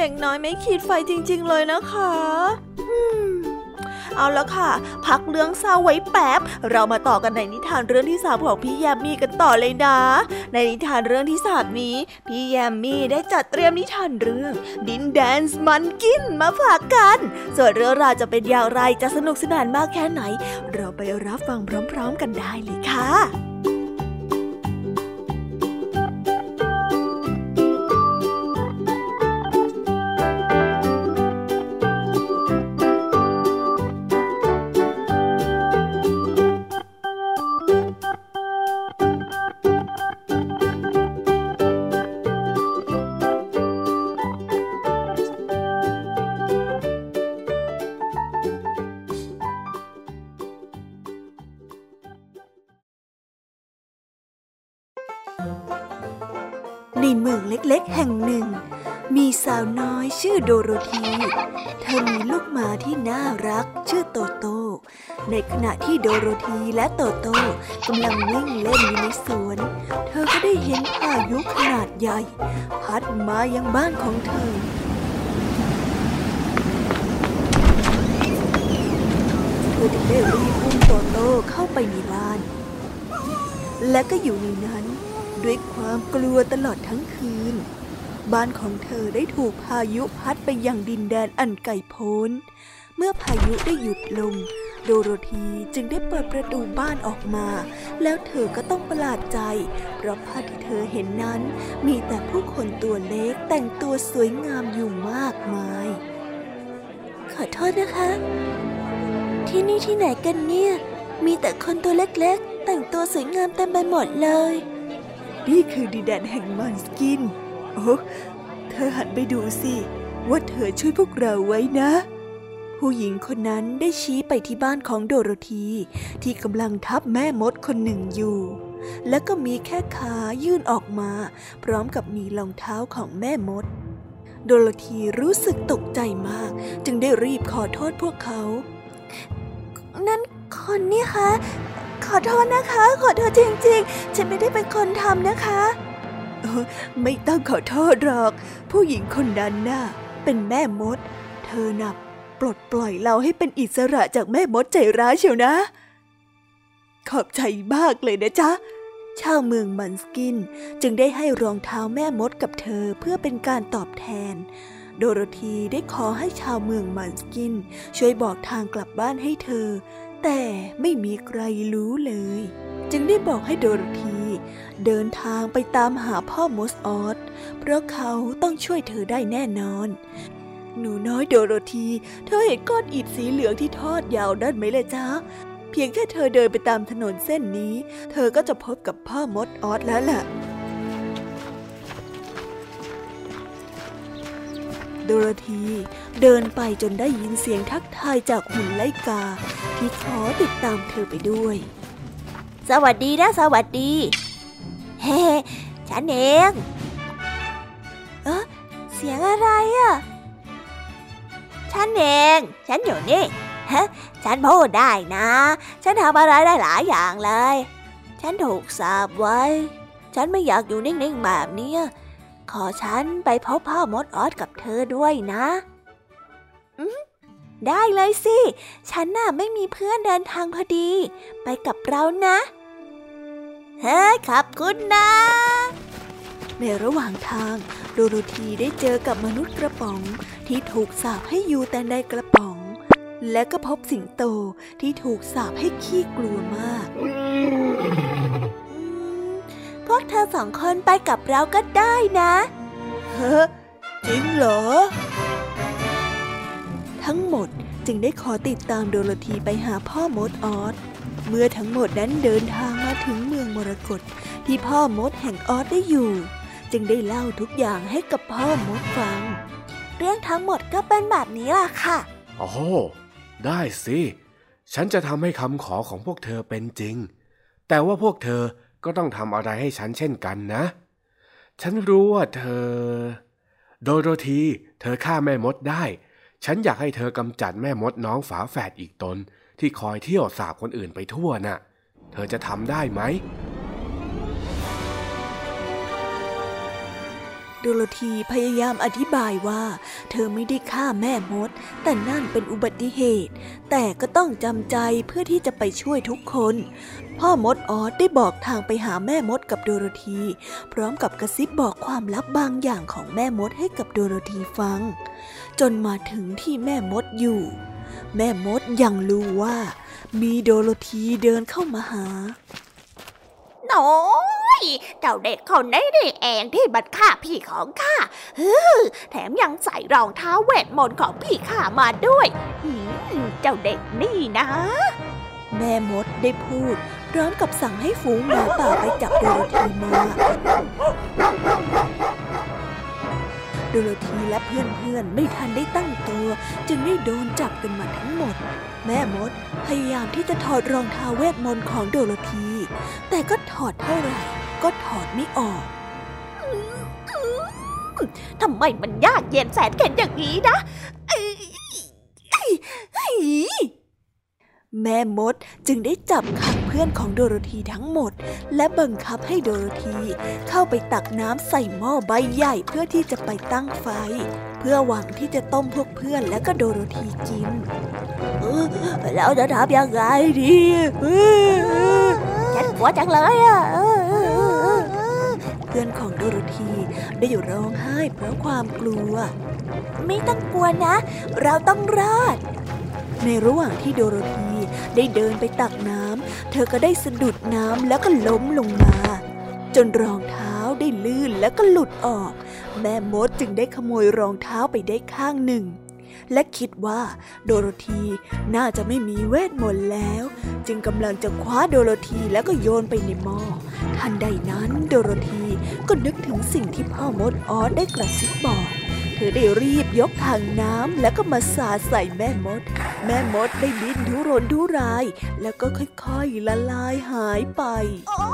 เด็กน้อยไม่ขีดไฟจริงๆเลยนะคะเอาละค่ะพักเรื่องเศร้าไว้แป๊บเรามาต่อกันในนิทานเรื่องที่สามของพี่แยมมี่กันต่อเลยนะในนิทานเรื่องที่สามนี้พี่แยมมี่ได้จัดเตรียมนิทานเรื่องดินแดนมันกินมาฝากกันส่วนเรื่องราวจะเป็นอย่างไรจะสนุกสนานมากแค่ไหนเราไปรับฟังพร้อมๆกันได้เลยค่ะในเมืองเล็กๆแห่งหนึ่งมีสาวน้อยชื่อโดโรธีเธอมีลูกหมาที่น่ารักชื่อโตโต้ในขณะที่โดโรธีและโตโต้กำลังวิ่งเล่นอยู่ในสวนเธอก็ได้เห็นพายุขนาดใหญ่พัดมายังบ้านของเธอเธอจึงได้รีบอุ้มโตโต้เข้าไปในบ้านและก็อยู่ในนั้นด้วยความกลัวตลอดทั้งคืนบ้านของเธอได้ถูกพายุพัดไปยังดินแดนอันไกลโพ้นเมื่อพายุได้หยุดลงโดโรธีจึงได้เปิดประตูบ้านออกมาแล้วเธอก็ต้องประหลาดใจเพราะภาพที่เธอเห็นนั้นมีแต่ผู้คนตัวเล็กแต่งตัวสวยงามอยู่มากมายขอโทษนะคะที่นี่ที่ไหนกันเนี่ยมีแต่คนตัวเล็กๆแต่งตัวสวยงามเต็มไปหมดเลยนี่คือดินแดนแห่งมันกินโอ้เธอหันไปดูสิว่าเธอช่วยพวกเราไว้นะผู้หญิงคนนั้นได้ชี้ไปที่บ้านของโดโรธีที่กำลังทับแม่มดคนหนึ่งอยู่และก็มีแค่ขายื่นออกมาพร้อมกับมีรองเท้าของแม่มดโดโรธีรู้สึกตกใจมากจึงได้รีบขอโทษพวกเขานั่นคนนี่คะ ขอโทษนะคะขอโทษจริงๆฉันไม่ได้เป็นคนทำนะคะไม่ต้องขอโทษหรอกผู้หญิงคนนั้นน่ะเป็นแม่มดเธอน่ะปลดปล่อยเราให้เป็นอิสระจากแม่มดใจร้ายเชียวนะขอบใจมากเลยนะจ๊ะชาวเมืองมันสกินจึงได้ให้รองเท้าแม่มดกับเธอเพื่อเป็นการตอบแทนโดโรธีได้ขอให้ชาวเมืองมันสกินช่วยบอกทางกลับบ้านให้เธอแต่ไม่มีใครรู้เลยจึงได้บอกให้โดโรธีเดินทางไปตามหาพ่อมอสออสเพราะเขาต้องช่วยเธอได้แน่นอนหนูน้อยโดโรธีเธอเห็นก้อนอิฐสีเหลืองที่ทอดยาวนั่นไหมล่ะจ๊ะเพียงแค่เธอเดินไปตามถนนเส้นนี้เธอก็จะพบกับพ่อมดออสแล้วล่ะโดโรธีเดินไปจนได้ยินเสียงทักทายจากหุ่นไลกาที่ขอติดตามเธอไปด้วยสวัสดีนะสวัสดีเฮ้ฉันเองเอ๊ะเสียงอะไรอ่ะฉันเองฉันอยู่นี่ฮะฉันพูดได้นะฉันทำอะไรได้หลายอย่างเลยฉันถูกสาปไว้ฉันไม่อยากอยู่นิ่งๆแบบนี้ขอฉันไปพบพ่อมดออสกับเธอด้วยนะอืมได้เลยสิฉันน่ะไม่มีเพื่อนเดินทางพอดีไปกับเรานะเฮ้ยขอบคุณนะในระหว่างทางโดโรธีได้เจอกับมนุษย์กระป๋องที่ถูกสาปให้อยู่แต่ในกระป๋องและก็พบสิงโตที่ถูกสาปให้ขี้กลัวมากพวกเธอสองคนไปกับเราก็ได้นะเฮ้จริงเหรอทั้งหมดจึงได้ขอติดตามโดโรธีไปหาพ่อมดออสเมื่อทั้งหมดนั้นเดินทางมาถึงเมืองมรกตที่พ่อมดแห่งออสได้อยู่จึงได้เล่าทุกอย่างให้กับพ่อมดฟังเรื่องทั้งหมดก็เป็นแบบนี้ล่ะค่ะโอ้โหได้สิฉันจะทำให้คำขอของพวกเธอเป็นจริงแต่ว่าพวกเธอก็ต้องทำอะไรให้ฉันเช่นกันนะฉันรู้ว่าเธอโดโรธีเธอฆ่าแม่มดได้ฉันอยากให้เธอกำจัดแม่มดน้องฝาแฝดอีกตนที่คอยเที่ยวสาบคนอื่นไปทั่วน่ะเธอจะทำได้ไหมโดโรธีพยายามอธิบายว่าเธอไม่ได้ฆ่าแม่มดแต่นั่นเป็นอุบัติเหตุแต่ก็ต้องจำใจเพื่อที่จะไปช่วยทุกคนพ่อมดออสได้บอกทางไปหาแม่มดกับโดโรธีพร้อมกับกระซิบบอกความลับบางอย่างของแม่มดให้กับโดโรธีฟังจนมาถึงที่แม่มดอยู่แม่มดยังรู้ว่ามีโดโรธีเดินเข้ามาหาน้อยเจ้าเด็กคนนี้นี่เองที่บัดฆ่าพี่ของข้าแถมยังใส่รองเท้าเวทมนต์ของพี่ข้ามาด้วยเจ้าเด็กนี่นะแม่มดได้พูดพร้อมกับสั่งให้ฝูงหมาป่าไปจับโดโรธีมาโดโรธีและเพื่อนๆไม่ทันได้ตั้งตัวจึงได้โดนจับกันมาทั้งหมดแม่มดพยายามที่จะถอดรองเท้าเวทมนต์ของโดโรธีแต่ก็ถอดเท่าไหร่ก็ถอดไม่ออกทำไมมันยากเย็นแสนเข็ญอย่างนี้นะแม่มดจึงได้จับขังเพื่อนของโดโรธีทั้งหมดและบังคับให้โดโรธีเข้าไปตักน้ำใส่หม้อใบใหญ่เพื่อที่จะไปตั้งไฟเพื่อหวังที่จะต้มพวกเพื่อนและก็โดโรธีกินเออแล้วจะทำยังไงดีฉันกลัวจังเลยอะเพื่อนของโดโรธีได้อยู่ร้องไห้เพราะความกลัวไม่ต้องกลัวนะเราต้องรอดในระหว่างที่โดโรธีได้เดินไปตักน้ำเธอก็ได้สะดุดน้ำแล้วก็ล้มลงมาจนรองเท้าได้ลื่นแล้วก็หลุดออกแม่มดจึงได้ขโมยรองเท้าไปได้ข้างหนึ่งและคิดว่าโดโรธีน่าจะไม่มีเวทมนต์แล้วจึงกำลังจะคว้าโดโรธีแล้วก็โยนไปในหม้อทันใดนั้นโดโรธีก็นึกถึงสิ่งที่พ่อมดออสได้กระซิบบอกเธอได้รีบยกถังน้ำแล้วก็มาสาดใส่แม่มดแม่มดได้ดิ้นทุรนทุรายแล้วก็ค่อยๆละลายหายไปโอ๊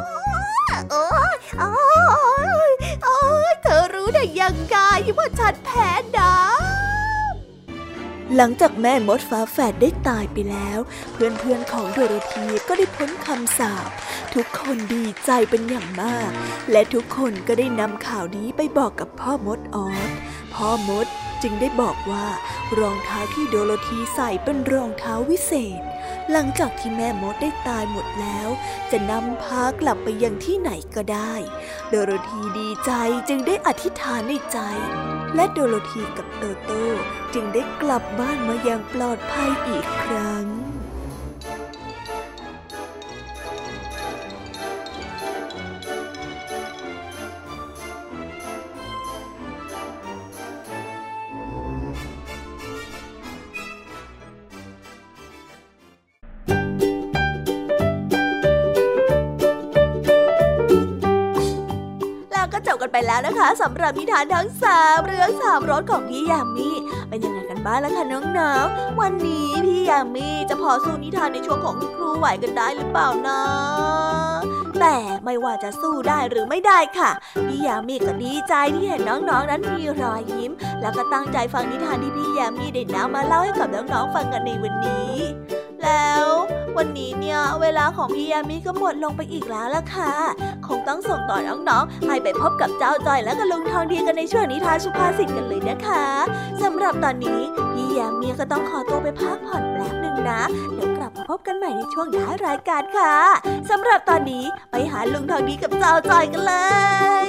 ยโอ๊ยโอ๊ยโอ๊ยเธอรู้ได้ยังไงว่าฉันแพ้น้ำ หลังจากแม่มดฟ้าแฝดได้ตายไปแล้วเพื่อนๆของโดโรธีก็ได้พ้นคำสาปทุกคนดีใจเป็นอย่างมากและทุกคนก็ได้นำข่าวนี้ไปบอกกับพ่อมดออสพ่อมดจึงได้บอกว่ารองเท้าที่โดโรธีใส่เป็นรองเท้าวิเศษหลังจากที่แม่มดได้ตายหมดแล้วจะนำพากลับไปยังที่ไหนก็ได้โดโรธีดีใจจึงได้อธิษฐานในใจและโดโรธีกับโตโต้จึงได้กลับบ้านมาอย่างปลอดภัยอีกครั้งไปแล้วนะคะสำหรับนิทานทั้งสามเรื่องสามรสของพี่ยามีเป็นยังไงกันบ้างล่ะคะน้องๆวันนี้พี่ยามีจะพอสู้นิทานในช่วงของครูไหวกันได้หรือเปล่านะแต่ไม่ว่าจะสู้ได้หรือไม่ได้ค่ะพี่ยามีก็ดีใจที่เห็นน้องๆ น, นั้นมีรอยยิ้มแล้วก็ตั้งใจฟังนิทานที่พี่ยามีได้นำมาเล่าให้กับน้องๆฟังกันในวันนี้แล้ววันนี้เนี่ยเวลาของพี่ยามีก็หมดลงไปอีกแล้วล่ะค่ะคงต้องส่งต่อน้องๆให้ไปพบกับเจ้าจ้อยและกับลุงทองดีกันในช่วงนิทานสุภาษิตกันเลยนะคะสำหรับตอนนี้พี่ยามีก็ต้องขอตัวไปพักผ่อนแป๊บนึงนะเดี๋ยวกลับมาพบกันใหม่ในช่วงท้ายรายการค่ะสำหรับตอนนี้ไปหาลุงทองดีกับเจ้าจ้อยกันเลย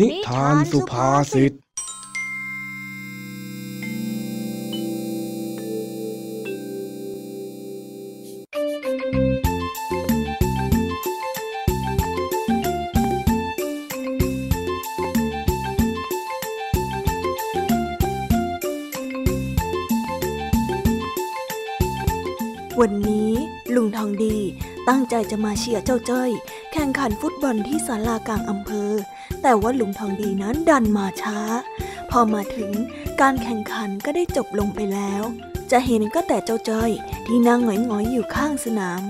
นิทานสุภาษิตวันนี้ลุงทองดีตั้งใจจะมาเชียร์เจ้าจ้อยแข่งขันฟุตบอลที่ศาลากลางอำเภอแต่ว่าลุงทองดีนั้นดันมาช้าพอมาถึงการแข่งขันก็ได้จบลงไปแล้วจะเห็นก็แต่เจ้าจ้อยที่นั่งหงอยๆอยู่ข้างสนาม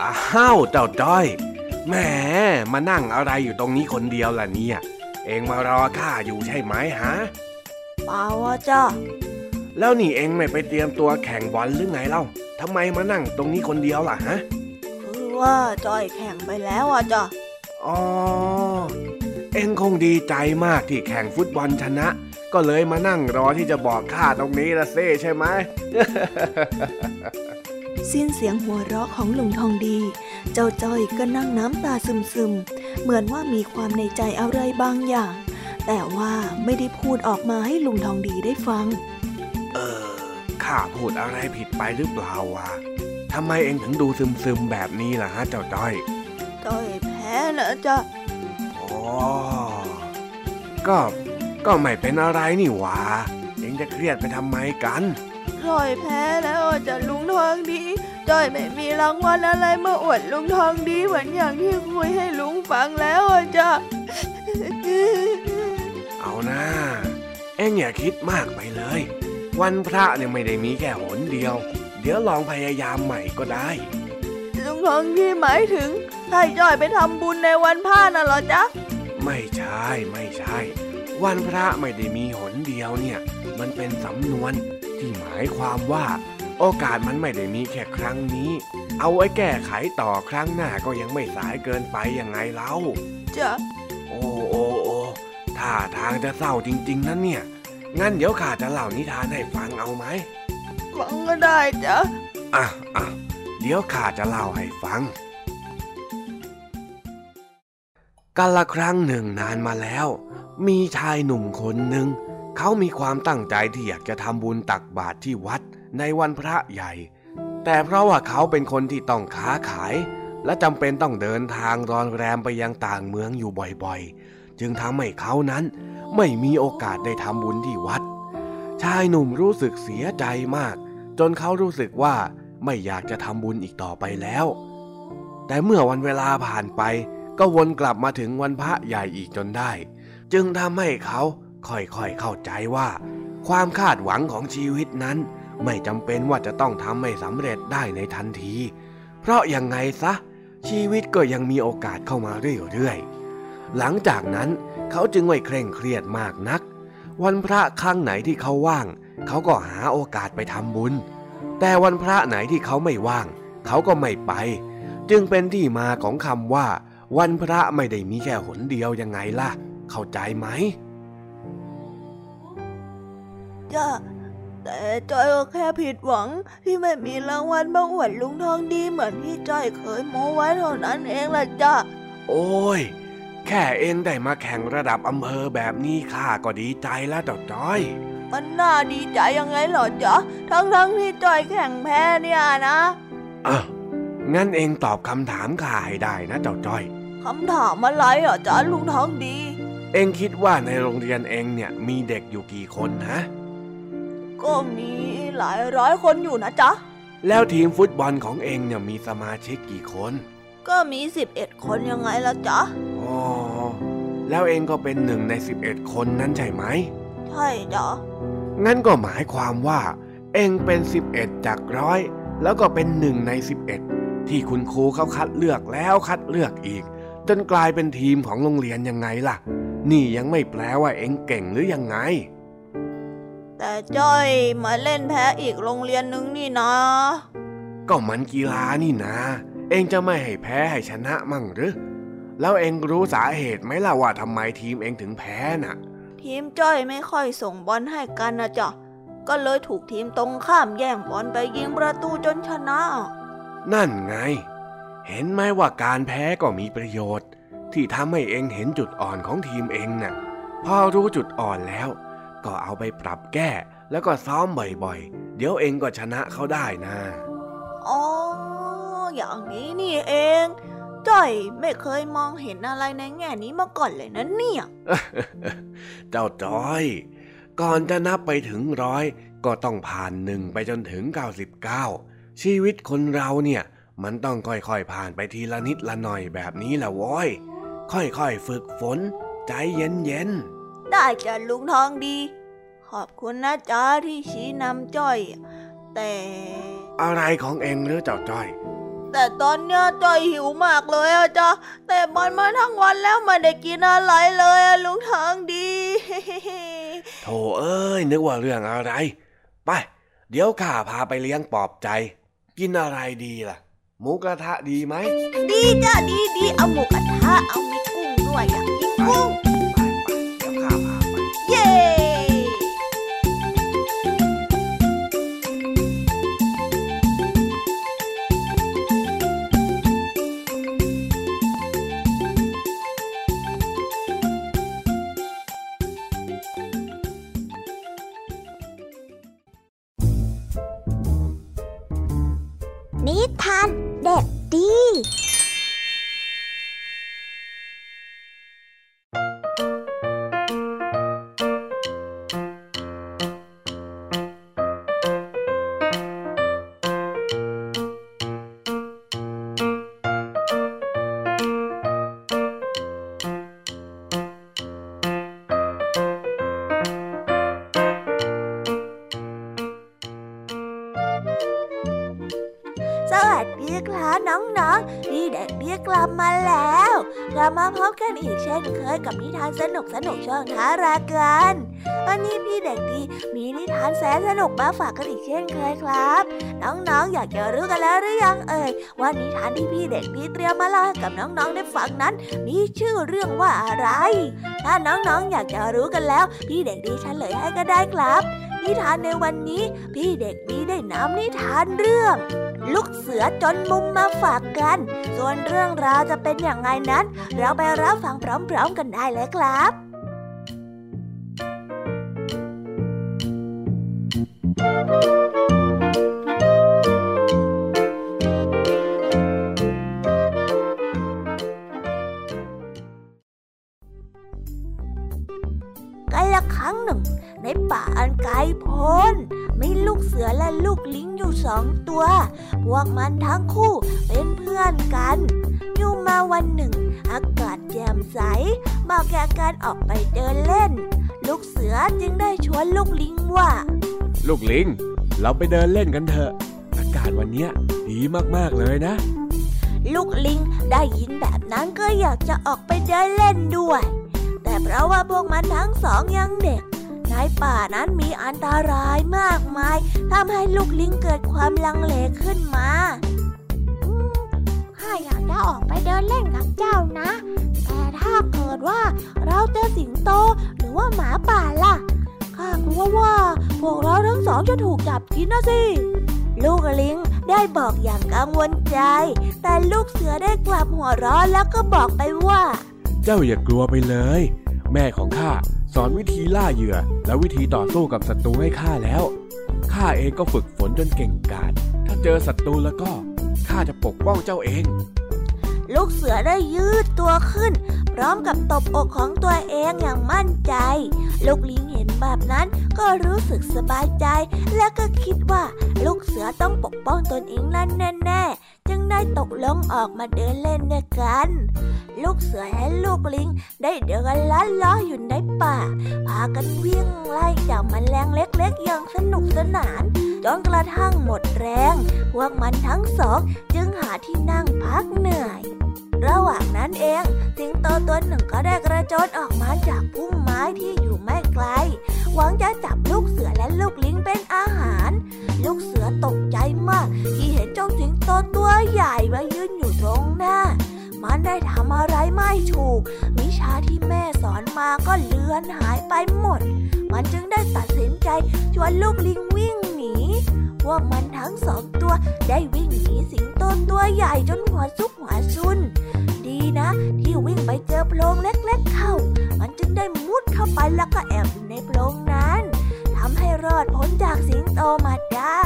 อ้าวเจ้าจ้อยแหมมานั่งอะไรอยู่ตรงนี้คนเดียวล่ะเนี่ยเอ็งมารอข้าอยู่ใช่ไหมฮะเปล่าจ้ะแล้วนี่เอ็งไม่ไปเตรียมตัวแข่งบอลหรือไงเล่าทำไมมานั่งตรงนี้คนเดียวล่ะฮะคือว่าจ้อยแข่งไปแล้วอ่ะจ้ะอ๋อเอ็งคงดีใจมากที่แข่งฟุตบอลชนะก็เลยมานั่งรอที่จะบอกข้าตรงนี้ละเซ่ใช่ไหม สิ้นเสียงหัวเราะของลุงทองดีเจ้าจ้อยก็นั่งน้ำตาซึมๆเหมือนว่ามีความในใจอะไรบางอย่างแต่ว่าไม่ได้พูดออกมาให้ลุงทองดีได้ฟังเออข้าพูดอะไรผิดไปหรือเปล่าวะทำไมเอ็งถึงดูซึมๆแบบนี้ล่ะฮะเจ้าจ้อยจ้อยแพ้นะจ๊ะอ๋อก็ก็ไม่เป็นอะไรนี่หว่าเอ็งจะเครียดไปทำไมกันจ้อยแพ้แล้วจ้ะลุงทองดีจ้อยไม่มีรางวัลอะไรมาอวดลุงทองดีเหมือนอย่างที่คุยให้ลุงฟังแล้วจ้ะเอานะเอ็งอย่าคิดมากไปเลยวันพระเนี่ยไม่ได้มีแค่หนเดียวเดี๋ยวลองพยายามใหม่ก็ได้ลุงทองดีหมายถึงให้จ้อยไปทำบุญในวันพระน่ะเหรอจ๊ะไม่ใช่ไม่ใช่วันพระไม่ได้มีหนเดียวเนี่ยมันเป็นสำนวนที่หมายความว่าโอกาสมันไม่ได้มีแค่ครั้งนี้เอาไว้แก้ไขต่อครั้งหน้าก็ยังไม่สายเกินไปยังไงเล่าจ๊ะโอ้โอ้โอ้ท่าทางจะเศร้าจริงๆนะเนี่ยงั้นเดี๋ยวข้าจะเล่านิทานให้ฟังเอาไหมฟังก็ได้จ้ะอ่ะอ่ะเดี๋ยวข้าจะเล่าให้ฟังกาลครั้งหนึ่งนานมาแล้วมีชายหนุ่มคนหนึ่งเขามีความตั้งใจที่อยากจะทำบุญตักบาตรที่วัดในวันพระใหญ่แต่เพราะว่าเขาเป็นคนที่ต้องค้าขายและจำเป็นต้องเดินทางรอนแรมไปยังต่างเมืองอยู่บ่อยๆจึงทำให้เขานั้นไม่มีโอกาสได้ทำบุญที่วัดชายหนุ่มรู้สึกเสียใจมากจนเขารู้สึกว่าไม่อยากจะทำบุญอีกต่อไปแล้วแต่เมื่อวันเวลาผ่านไปก็วนกลับมาถึงวันพระใหญ่อีกจนได้ จึงทำให้เขาค่อยๆเข้าใจว่าความคาดหวังของชีวิตนั้นไม่จำเป็นว่าจะต้องทำให้สำเร็จได้ในทันทีเพราะยังไงซะชีวิตก็ยังมีโอกาสเข้ามาเรื่อยๆหลังจากนั้นเขาจึงไม่เคร่งเครียดมากนักวันพระครั้งไหนที่เขาว่างเขาก็หาโอกาสไปทำบุญแต่วันพระไหนที่เขาไม่ว่างเขาก็ไม่ไปจึงเป็นที่มาของคำว่าวันพระไม่ได้มีแค่หนเดียวยังไงล่ะเข้าใจไหมจ้ะแต่จอยก็แค่ผิดหวังที่ไม่มีรางวัลมาอวดลุงทองดีเหมือนที่จอยเคยโม้ไว้เท่านั้นเองล่ะจ้ะโอ้ยแค่เองได้มาแข่งระดับอำเภอแบบนี้ข้าก็ดีใจแล้วจ้ะจอยมันน่าดีใจยังไงหรอจ๊ะทั้งทั้งที่จอยแข่งแพ้เนี่ยนะอ่ะงั้นเองตอบคำถามข้าให้ได้นะเจ้าจอยคำถามอะไรเหรอจ๊ะลุงทองดีเองคิดว่าในโรงเรียนเองเนี่ยมีเด็กอยู่กี่คนนะก็มีหลายร้อยคนอยู่นะจ๊ะแล้วทีมฟุตบอลของเองเนี่ยมีสมาชิกกี่คนก็มีสิบเอ็ดคนยังไงล่ะจ๊ะอ๋อแล้วเองก็เป็นหนึ่งในสิบเอ็ดคนนั้นใช่ไหมใช่จ๊ะงั้นก็หมายความว่าเองเป็นสิบเอ็ดจากร้อยแล้วก็เป็นหนึ่งในสิบเอ็ดที่คุณครูเขาคัดเลือกแล้วคัดเลือกอีกจนกลายเป็นทีมของโรงเรียนยังไงล่ะนี่ยังไม่แปลว่าเองเก่งหรือยังไงแต่จ้อยมาเล่นแพ้อีกโรงเรียนนึงนี่นะก็มันกีฬานี่นะเองจะไม่ให้แพ้ให้ชนะมั่งหรือแล้วเองรู้สาเหตุไหมล่ะว่าทำไมทีมเองถึงแพ้น่ะทีมจ้อยไม่ค่อยส่งบอลให้กันนะจ๊ะก็เลยถูกทีมตรงข้ามแย่งบอลไปยิงประตูจนชนะนั่นไงเห็นไหมว่าการแพ้ก็มีประโยชน์ที่ทำให้เองเห็นจุดอ่อนของทีมเองน่ะพอรู้จุดอ่อนแล้วก็เอาไปปรับแก้แล้วก็ซ้อมบ่อยๆเดี๋ยวเองก็ชนะเขาได้นะอ๋ออย่างนี้นี่เองจ้อยไม่เคยมองเห็นอะไรในแง่นี้มาก่อนเลยนะเนี่ยเจ้าจ้อยก่อนจะนับไปถึงร้อยก็ต้องผ่านหนึ่งไปจนถึงเก้าสิบเก้าชีวิตคนเราเนี่ยมันต้องค่อยๆผ่านไปทีละนิดละหน่อยแบบนี้แหละว้อยค่อยๆฝึกฝนใจเย็นๆได้จ้ะลุงทองดีขอบคุณนะจ๊ะที่ชี้นำจ้อยแต่อะไรของเองหรือเจ้าจ้อยแต่ตอนเนี้ยจ้อยหิวมากเลยอะจ๊ะแต่บอลมาทั้งวันแล้วไม่ได้กินอะไรเลยอะลุงทองดีโธ่เอ้ยนึกว่าเรื่องอะไรไปเดี๋ยวข้าพาไปเลี้ยงปอบใจกินอะไรดีล่ะหมูกระทะดีไหมดีจ้ะดีดีเอาหมูกระทะเอามีกุ้งด้วยอยากกินกุ้งไปไปเดี๋ยวข้าพาไปเย้นิทานเด็กดีมาพบกันอีกเช่นเคยกับนิทานสนุกสนุกช่วงท้ารายการวันนี้พี่เด็กดีมีนิทานแสนสนุกมาฝากกันอีกเช่นเคยครับน้องๆ อยากจะรู้กันแล้วหรือยังเอ่ยว่านิทานที่พี่เด็กดีเตรียมมาเล่าให้กับน้องๆได้ฟังนั้นมีชื่อเรื่องว่าอะไรถ้าน้องๆ อยากจะรู้กันแล้วพี่เด็กดีเฉลยให้ก็ได้ครับนิทานในวันนี้พี่เด็กดีได้นำนิทานเรื่องลูกเสือจนมุมมาฝากกันส่วนเรื่องราวจะเป็นอย่างไรนั้นเราไปรับฟังพร้อมๆกันได้เลยครับกาลครั้งหนึ่งในป่าอันไกลโพ้นมีลูกเสือและลูกลิงอยู่สองตัวพวกมันทั้งคู่เป็นเพื่อนกันอยู่มาวันหนึ่ง อากาศแจ่มใสเหมาะแก่การออกไปเดินเล่นลูกเสือจึงได้ชวนลูกลิงว่าลูกลิงเราไปเดินเล่นกันเถอะอากาศวันนี้ดีมากๆเลยนะลูกลิงได้ยินแบบนั้นก็อยากจะออกไปเดินเล่นด้วยแต่เพราะว่าพวกมันทั้งสองยังเด็กในป่านั้นมีอันตรายมากมายทำให้ลูกลิงเกิดความลังเลขึ้นมาข้าอยากจะออกไปเดินเล่นกับเจ้านะแต่ถ้าเกิดว่าเราเจอสิงโตหรือว่าหมาป่าล่ะข้ากลัวว่าพวกเราทั้งสองจะถูกจับกินนะสิลูกลิงได้บอกอย่างกังวลใจแต่ลูกเสือได้กลับหัวเราะแล้วก็บอกไปว่าเจ้าอย่ากลัวไปเลยแม่ของข้าสอนวิธีล่าเหยื่อและวิธีต่อสู้กับศัตรูให้ข้าแล้วข้าเองก็ฝึกฝนจนเก่งกาจถ้าเจอศัตรูแล้วก็ข้าจะปกป้องเจ้าเองลูกเสือได้ยืดตัวขึ้นพร้อมกับตบอกของตัวเองอย่างมั่นใจลูกลิงเห็นแบบนั้นก็รู้สึกสบายใจและก็คิดว่าลูกเสือต้องปกป้องตนเองนั่นแน่ๆจึงได้ตกลงออกมาเดินเล่นด้วยกันลูกเสือและลูกลิงได้เดินลัดเลาะอยู่ในป่าพากันวิ่งไล่จับแมลงเล็กๆอย่างสนุกสนานจนกระทั่งหมดแรงพวกมันทั้งสองจึงหาที่นั่งพักเหนื่อยระหว่างนั้นเองสิงโตตัวหนึ่งก็ได้กระโจนออกมาจากพุ่มไม้ที่อยู่ไม่ไกลหวังจะจับลูกเสือและลูกลิงเป็นอาหารลูกเสือตกใจมากที่เห็นเจ้าสิงโตตัวใหญ่มายืนอยู่ตรงหน้ามันได้ทำอะไรไม่ถูกวิชาที่แม่สอนมาก็เลือนหายไปหมดมันจึงได้ตัดสินใจชวนลูกลิงวิ่งหนีพวกมันทั้งสองตัวได้วิ่งหนีสิงโตตัวใหญ่จนหัวซุกหัวซุนดีนะที่วิ่งไปเจอโพรงเล็กๆเข้ามันจึงได้มุดเข้าไปแล้วก็แอบอยู่ในโพรงนั้นทำให้รอดพ้นจากสิงโตมาได้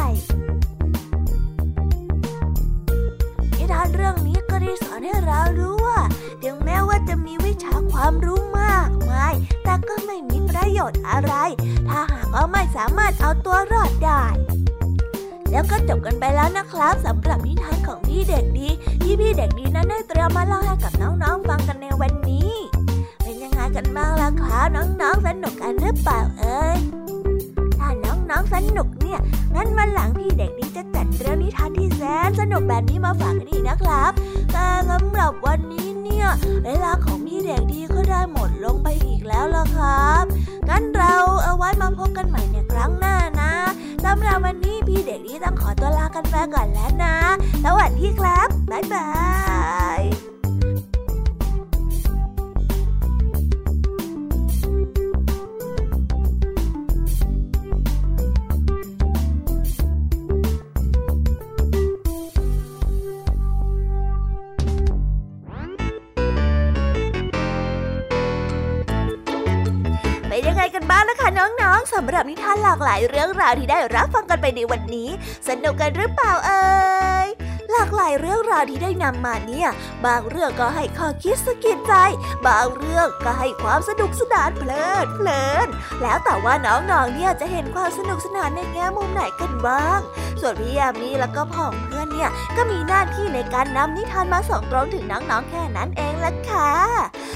นิทานเรื่องนี้ก็ได้สอนให้เรารู้ว่าถึงแม้ว่าจะมีวิชาความรู้มากมายแต่ก็ไม่มีประโยชน์อะไรถ้าหากว่าไม่สามารถเอาตัวรอดได้แล้วก็จบกันไปแล้วนะครับสำหรับนิทานของพี่เด็กดีที่พี่เด็กดีนั้นได้เตรียมมาเล่าให้กับน้องๆฟังกันในวันนี้เป็นยังไงกันบ้างล่ะครับน้องๆสนุกกันหรือเปล่าเอ่ยถ้าน้องๆสนุกเนี่ยงั้นวันหลังพี่เด็กดีจะจัดเรื่องนิทานที่แสนสนุกแบบนี้มาฝากกันอีกนะครับแต่สำหรับวันนี้เนี่ยเวลาของพี่เด็กดีก็ได้หมดลงไปอีกแล้วล่ะครับงั้นเราเอาไว้มาพบกันใหม่ในครั้งหน้านะสำหรับวันนี้พี่เด็กดีต้องขอตัวลากันไปก่อนแล้วนะสวัสดีครับบ๊ายบายน้องๆสำหรับนิทานหลากหลายเรื่องราวที่ได้รับฟังกันไปในวันนี้สนุกกันหรือเปล่าเอ่ยหลากหลายเรื่องราวที่ได้นำมาเนี่ยบางเรื่องก็ให้ข้อคิดสะกิดใจบางเรื่องก็ให้ความสนุกสนานเพลิดเพลินแล้วแต่ว่าน้องๆเนี่ยจะเห็นความสนุกสนานในแง่มุมไหนกันบ้างส่วนพี่ยามีแล้วก็พ่อเพื่อนเนี่ยก็มีหน้าที่ในการนำนิทานมาส่งตรงถึงน้องๆแค่นั้นเองล่ะค่ะ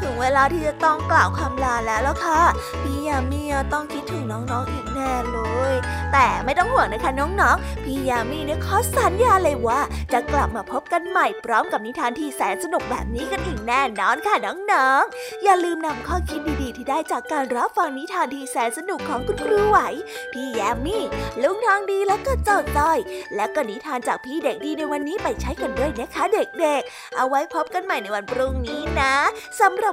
ถึงเวลาที่จะต้องกล่าวคำลาแล้วล่ะค่ะพี่ยามีต้องคิดถึงน้องๆ อ, อีกแน่เลยแต่ไม่ต้องห่วงนะคะน้องๆพี่ยามีเนี่ยขอสัญญาเลยว่าจะกลับมาพบกันใหม่พร้อมกับนิทานที่แสนสนุกแบบนี้กันอีกแน่นอนค่ะน้องๆอย่าลืมนำข้อคิดดีๆที่ได้จากการรับฟังนิทานที่แสนสนุกของคุณครูไหวพี่ยามีลุงทองดีและก็เจ้าจ้อยและก็นิทานจากพี่เด็กดีในวันนี้ไปใช้กันด้วยนะคะเด็กๆเอาไว้พบกันใหม่ในวันพรุ่งนี้นะสำหรับ